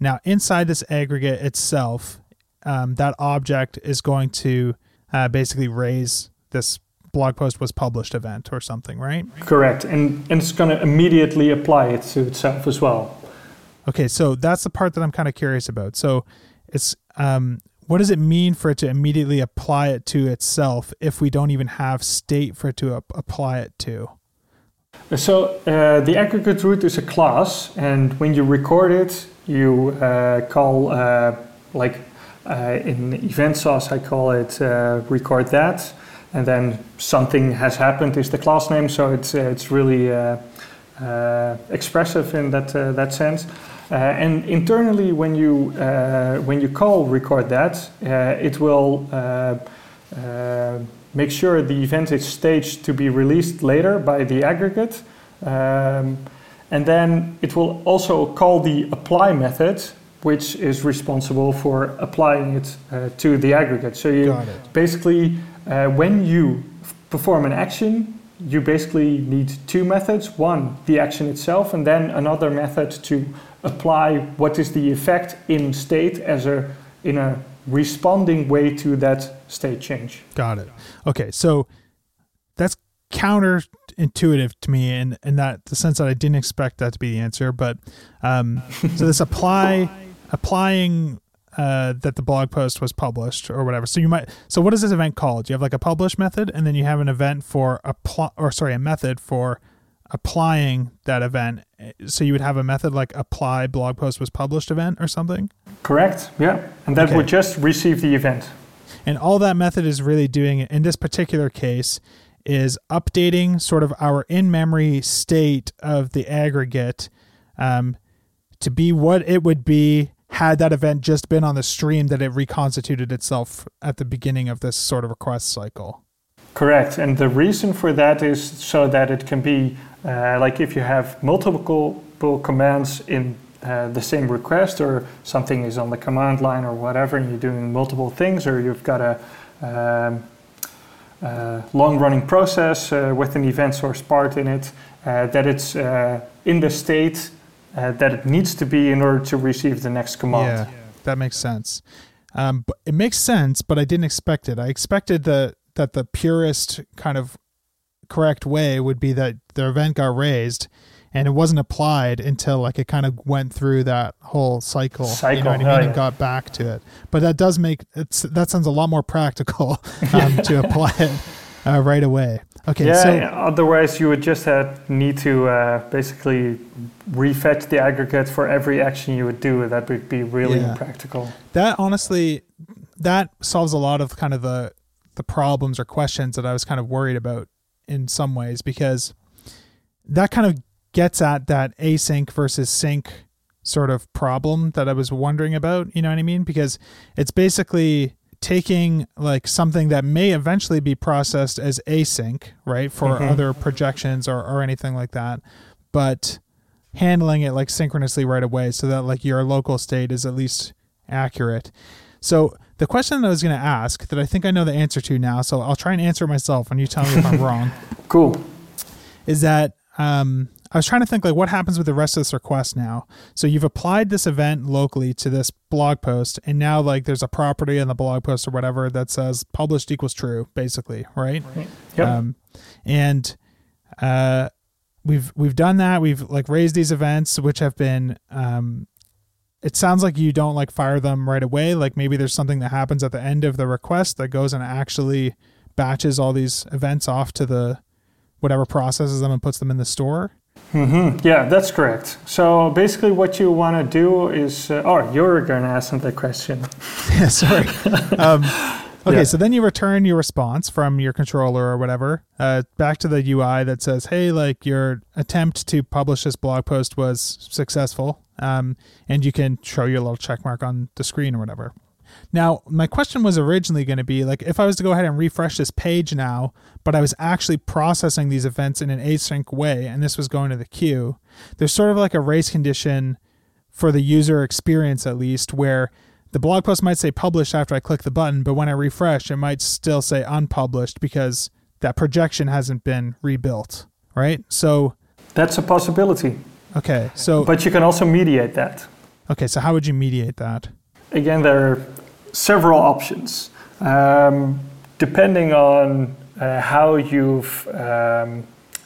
Now, inside this aggregate itself, um, that object is going to uh, basically raise this blog post was published event or something, right? Correct. And, and it's going to immediately apply it to itself as well. Okay, so that's the part that I'm kind of curious about. So it's... Um, what does it mean for it to immediately apply it to itself if we don't even have state for it to ap- apply it to? So uh, the aggregate root is a class, and when you record it, you uh, call, uh, like uh, in EventSauce, I call it uh, record that, and then something has happened is the class name, so it's uh, it's really uh, uh, expressive in that uh, that sense. Uh, and internally, when you uh, when you call record that, uh, it will uh, uh, make sure the event is staged to be released later by the aggregate. Um, and then it will also call the apply method, which is responsible for applying it uh, to the aggregate. So you basically, uh, when you f- perform an action, you basically need two methods. One, the action itself, and then another method to apply what is the effect in state as a in a responding way to that state change. Got it. Okay, so that's counterintuitive to me, in, in that the sense that I didn't expect that to be the answer. But um, so this apply applying uh, that the blog post was published or whatever. So you might. So what is this event called? You have like a publish method, and then you have an event for apply, or sorry, a method for applying that event. So you would have a method like apply blog post was published event or something? Correct, yeah. And that okay. would just receive the event. And all that method is really doing in this particular case is updating sort of our in-memory state of the aggregate um, to be what it would be had that event just been on the stream that it reconstituted itself at the beginning of this sort of request cycle. Correct. And the reason for that is so that it can be uh, like if you have multiple commands in uh, the same request, or something is on the command line or whatever, and you're doing multiple things, or you've got a um, uh, long-running process uh, with an event source part in it, uh, that it's uh, in the state uh, that it needs to be in order to receive the next command. Yeah, that makes sense. Um, but it makes sense, but I didn't expect it. I expected the... that the purest kind of correct way would be that the event got raised and it wasn't applied until like it kind of went through that whole cycle, cycle you know what I mean, yeah. and got back to it. But that does make, it's, that sounds a lot more practical um, to apply it uh, right away. Okay. Yeah, so, otherwise you would just have, need to uh, basically refetch the aggregate for every action you would do. That would be really yeah. impractical. That honestly, that solves a lot of kind of the, the problems or questions that I was kind of worried about in some ways, because that kind of gets at that async versus sync sort of problem that I was wondering about, you know what I mean? Because it's basically taking like something that may eventually be processed as async, right? For mm-hmm. other projections or, or anything like that, but handling it like synchronously right away so that like your local state is at least accurate. So the question that I was going to ask that I think I know the answer to now, so I'll try and answer it myself and you tell me if I'm wrong. Cool. Is that um, I was trying to think like what happens with the rest of this request now. So you've applied this event locally to this blog post, and now like there's a property in the blog post or whatever that says published equals true, basically, right? Right. Yep. Um, and uh, we've we've done that. We've like raised these events, which have been um, it sounds like you don't like fire them right away. Like maybe there's something that happens at the end of the request that goes and actually batches all these events off to the whatever processes them and puts them in the store. Mm-hmm. Yeah, that's correct. So basically what you want to do is, uh, oh, you're going to ask them that question. Yeah, sorry. Um, okay, yeah. So then you return your response from your controller or whatever uh, back to the U I that says, hey, like your attempt to publish this blog post was successful. Um, and you can show your little check mark on the screen or whatever. Now, my question was originally going to be like, if I was to go ahead and refresh this page now, but I was actually processing these events in an async way, and this was going to the queue, there's sort of like a race condition for the user experience, at least, where the blog post might say published after I click the button, but when I refresh, it might still say unpublished because that projection hasn't been rebuilt, right? So that's a possibility. Okay, so... But you can also mediate that. Okay, so how would you mediate that? Again, there are several options. Um, depending on uh, how you've um,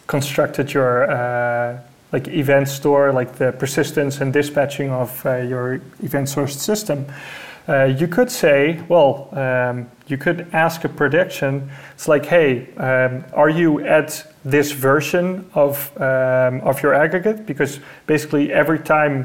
constructed your uh, like event store, like the persistence and dispatching of uh, your event-sourced system, uh, you could say, well, um, you could ask a prediction. It's like, hey, um, are you at... this version of um, of your aggregate, because basically every time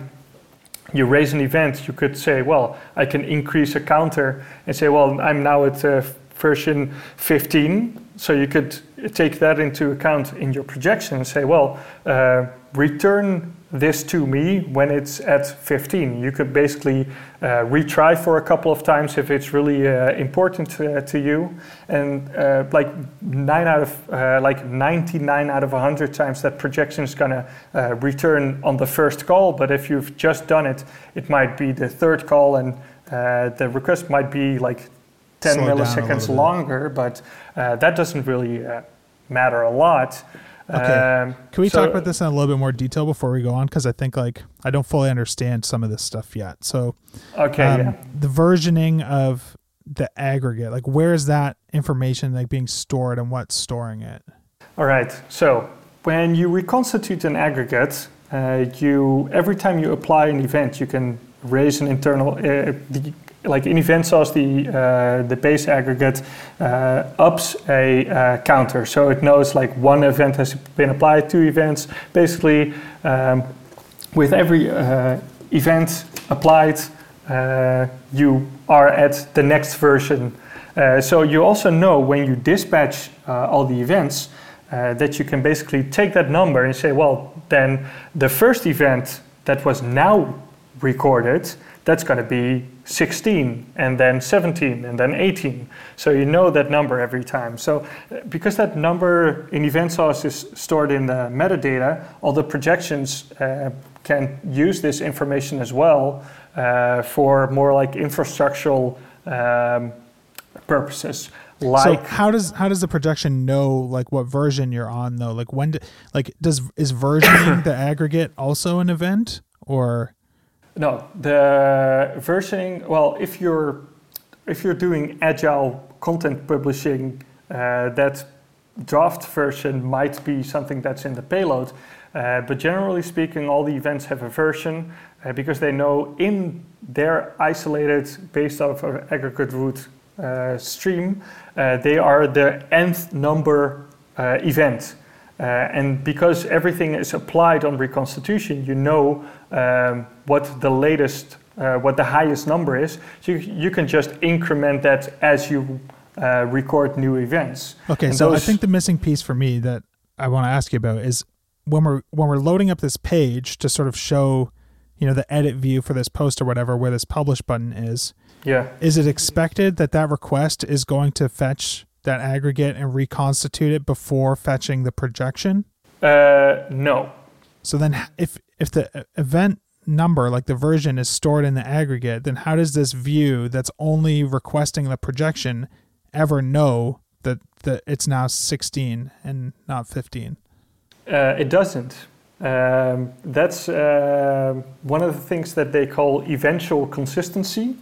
you raise an event, you could say, well, I can increase a counter and say, well, I'm now at uh, version fifteen. So you could take that into account in your projection and say, well, uh, return this to me when it's at fifteen. You could basically uh, retry for a couple of times if it's really uh, important to, uh, to you. And uh, like nine out of uh, like ninety-nine out of one hundred times that projection is gonna uh, return on the first call. But if you've just done it, it might be the third call, and uh, the request might be like ten slow milliseconds longer. But uh, that doesn't really uh, matter a lot. Okay. Can we um, so, talk about this in a little bit more detail before we go on? Because I think like I don't fully understand some of this stuff yet. So okay, um, yeah. The versioning of the aggregate, like where is that information like being stored and what's storing it? All right. So when you reconstitute an aggregate, uh, you every time you apply an event, you can raise an internal, uh, the, like in EventSauce, the uh, the base aggregate uh, ups a uh, counter, so it knows like one event has been applied, two events. Basically, um, with every uh, event applied, uh, you are at the next version. Uh, so you also know when you dispatch uh, all the events uh, that you can basically take that number and say, well, then the first event that was now recorded, that's going to be sixteen, and then seventeen, and then eighteen. So you know that number every time. So because that number in EventSauce is stored in the metadata, all the projections uh, can use this information as well uh, for more like infrastructural um, purposes. Like, so how does how does the projection know like what version you're on though? Like when do, like does is versioning the aggregate also an event or? No, the versioning. Well, if you're if you're doing agile content publishing, uh, that draft version might be something that's in the payload. Uh, but generally speaking, all the events have a version uh, because they know in their isolated based off of aggregate root uh, stream, uh, they are the nth number uh, event. Uh, and because everything is applied on reconstitution, you know um, what the latest, uh, what the highest number is. So you, you can just increment that as you uh, record new events. Okay, and so those... I think the missing piece for me that I want to ask you about is when we're when we're loading up this page to sort of show, you know, the edit view for this post or whatever, where this publish button is. Yeah. Is it expected that that request is going to fetch that aggregate and reconstitute it before fetching the projection? Uh, no. So then if if the event number, like the version, is stored in the aggregate, then how does this view that's only requesting the projection ever know that, that it's now sixteen and not fifteen? Uh, it doesn't. Um, that's uh, one of the things that they call eventual consistency.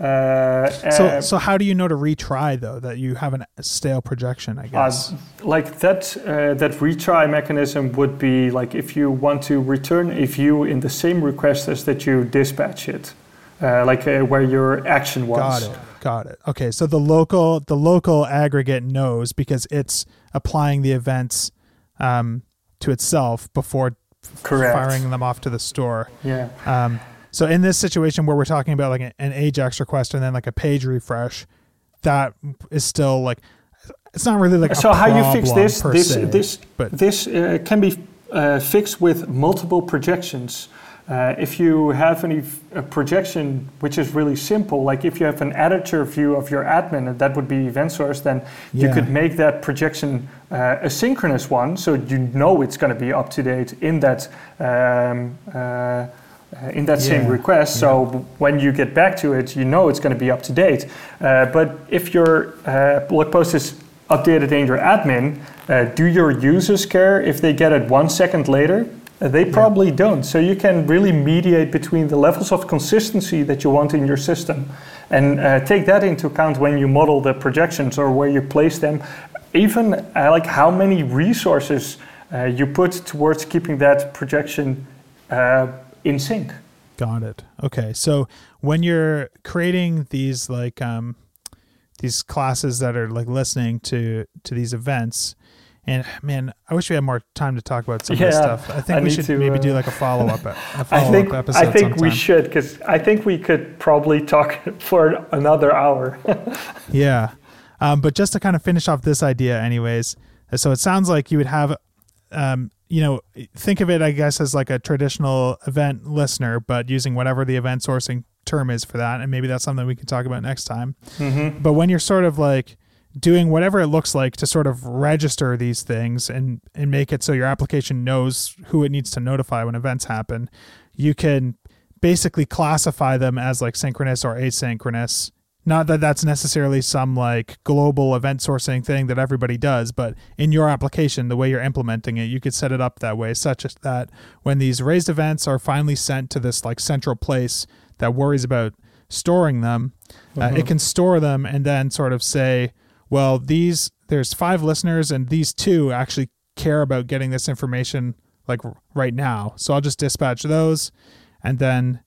Uh, so, so how do you know to retry though that you have a stale projection? I guess uh, like that uh, that retry mechanism would be like if you want to return a view in the same request as that you dispatch it, uh, like uh, where your action was. Got it. Got it. Okay, so the local the local aggregate knows because it's applying the events um, to itself before Correct. firing them off to the store. Yeah. Um, So in this situation where we're talking about like an AJAX request and then like a page refresh, that is still like, it's not really like a problem. So how you fix this, this, se, this, but. this uh, can be uh, fixed with multiple projections. Uh, if you have any a projection which is really simple, like if you have an editor view of your admin, and that would be EventSauce, then yeah. you could make that projection uh, asynchronous one, so you know it's going to be up to date in that um, uh, Uh, in that yeah. same request, yeah. so when you get back to it, you know it's going to be up to date. Uh, but if your uh, blog post is updated in your admin, uh, do your users care if they get it one second later? Uh, they probably yeah. don't. So you can really mediate between the levels of consistency that you want in your system, and uh, take that into account when you model the projections or where you place them. Even uh, like how many resources uh, you put towards keeping that projection uh, in sync. Got it. Okay. So when you're creating these like um, these classes that are like listening to, to these events, and man, I wish we had more time to talk about some yeah, of this stuff. I think I we should to, maybe uh, do like a follow up a follow I think, up episode. I think sometime. we should because I think we could probably talk for another hour. yeah. Um, but just to kind of finish off this idea, anyways. So it sounds like you would have. Um, you know, think of it, I guess, as like a traditional event listener, but using whatever the event sourcing term is for that. And maybe that's something we can talk about next time. Mm-hmm. But when you're sort of like doing whatever it looks like to sort of register these things and, and make it so your application knows who it needs to notify when events happen, you can basically classify them as like synchronous or asynchronous. Not that that's necessarily some like global event sourcing thing that everybody does, but in your application, the way you're implementing it, you could set it up that way, such as that when these raised events are finally sent to this like central place that worries about storing them, mm-hmm. uh, it can store them and then sort of say, well, these there's five listeners and these two actually care about getting this information like right now. So I'll just dispatch those and then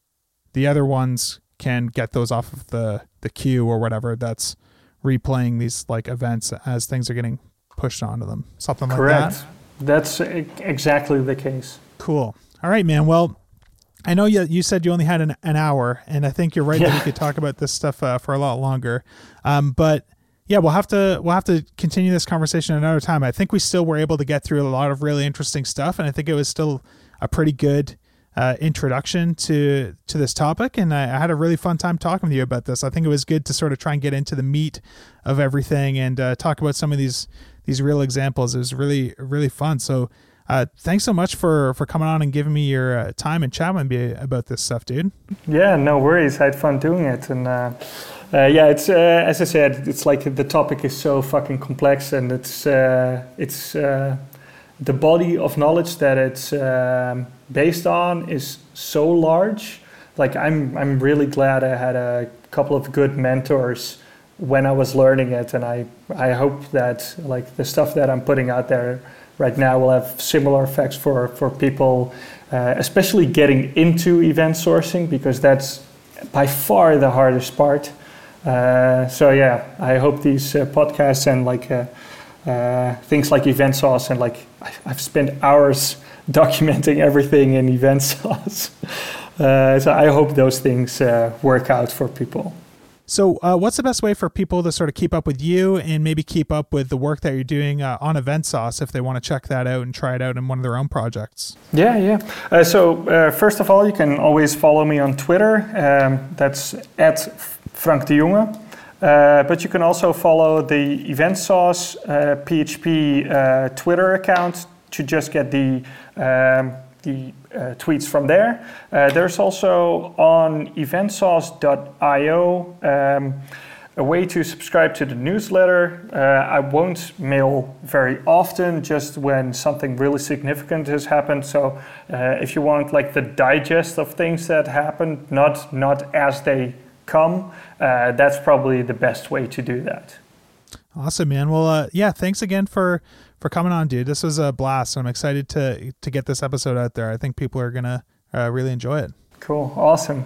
the other ones can get those off of the, the queue or whatever that's replaying these like events as things are getting pushed onto them. Something like Correct. that. That's exactly the case. Cool. All right, man. Well, I know you you said you only had an, an hour, and I think you're right yeah. that we could talk about this stuff uh, for a lot longer. Um, but yeah, we'll have to we'll have to continue this conversation another time. I think we still were able to get through a lot of really interesting stuff, and I think it was still a pretty good uh, introduction to to this topic. And I, I had a really fun time talking with you about this. I think it was good to sort of try and get into the meat of everything and uh, talk about some of these these real examples. It was really really fun. So. Uh, thanks so much for, for coming on and giving me your uh, time and chatting with me about this stuff, dude. Yeah, no worries. I had fun doing it. And uh, uh, yeah, it's uh, as I said, it's like the topic is so fucking complex, and it's uh, it's uh, the body of knowledge that it's um, based on is so large. Like I'm I'm really glad I had a couple of good mentors when I was learning it, and I I hope that like the stuff that I'm putting out there right now we'll have similar effects for, for people, uh, especially getting into event sourcing, because that's by far the hardest part. Uh, so yeah, I hope these uh, podcasts and like uh, uh, things like EventSauce, and like I've spent hours documenting everything in EventSauce. uh, so I hope those things uh, work out for people. So uh, what's the best way for people to sort of keep up with you and maybe keep up with the work that you're doing uh, on EventSauce if they want to check that out and try it out in one of their own projects? Yeah, yeah. Uh, so uh, first of all, you can always follow me on Twitter. Um, that's at Frank de Jonge. Uh, but you can also follow the EventSauce uh, P H P uh, Twitter account to just get the um, the uh, tweets from there. Uh, there's also on eventsauce dot io um, a way to subscribe to the newsletter. Uh, I won't mail very often, just when something really significant has happened. So uh, if you want like the digest of things that happened, not, not as they come, uh, that's probably the best way to do that. Awesome, man. Well, uh, yeah, thanks again for, for coming on, dude. This was a blast. I'm excited to to get this episode out there. I think people are going to uh, really enjoy it. Cool. Awesome.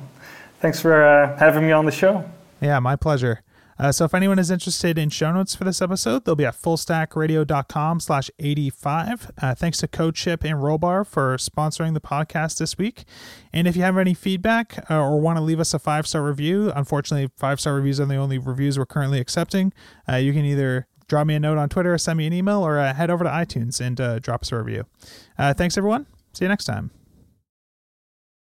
Thanks for uh, having me on the show. Yeah, my pleasure. Uh, so if anyone is interested in show notes for this episode, they'll be at full stack radio dot com slash eighty-five. Uh, thanks to CodeShip and Rollbar for sponsoring the podcast this week. And if you have any feedback uh, or want to leave us a five-star review, unfortunately, five-star reviews are the only reviews we're currently accepting. Uh, you can either drop me a note on Twitter, send me an email, or uh, head over to iTunes and uh, drop us a review. Uh, thanks, everyone. See you next time.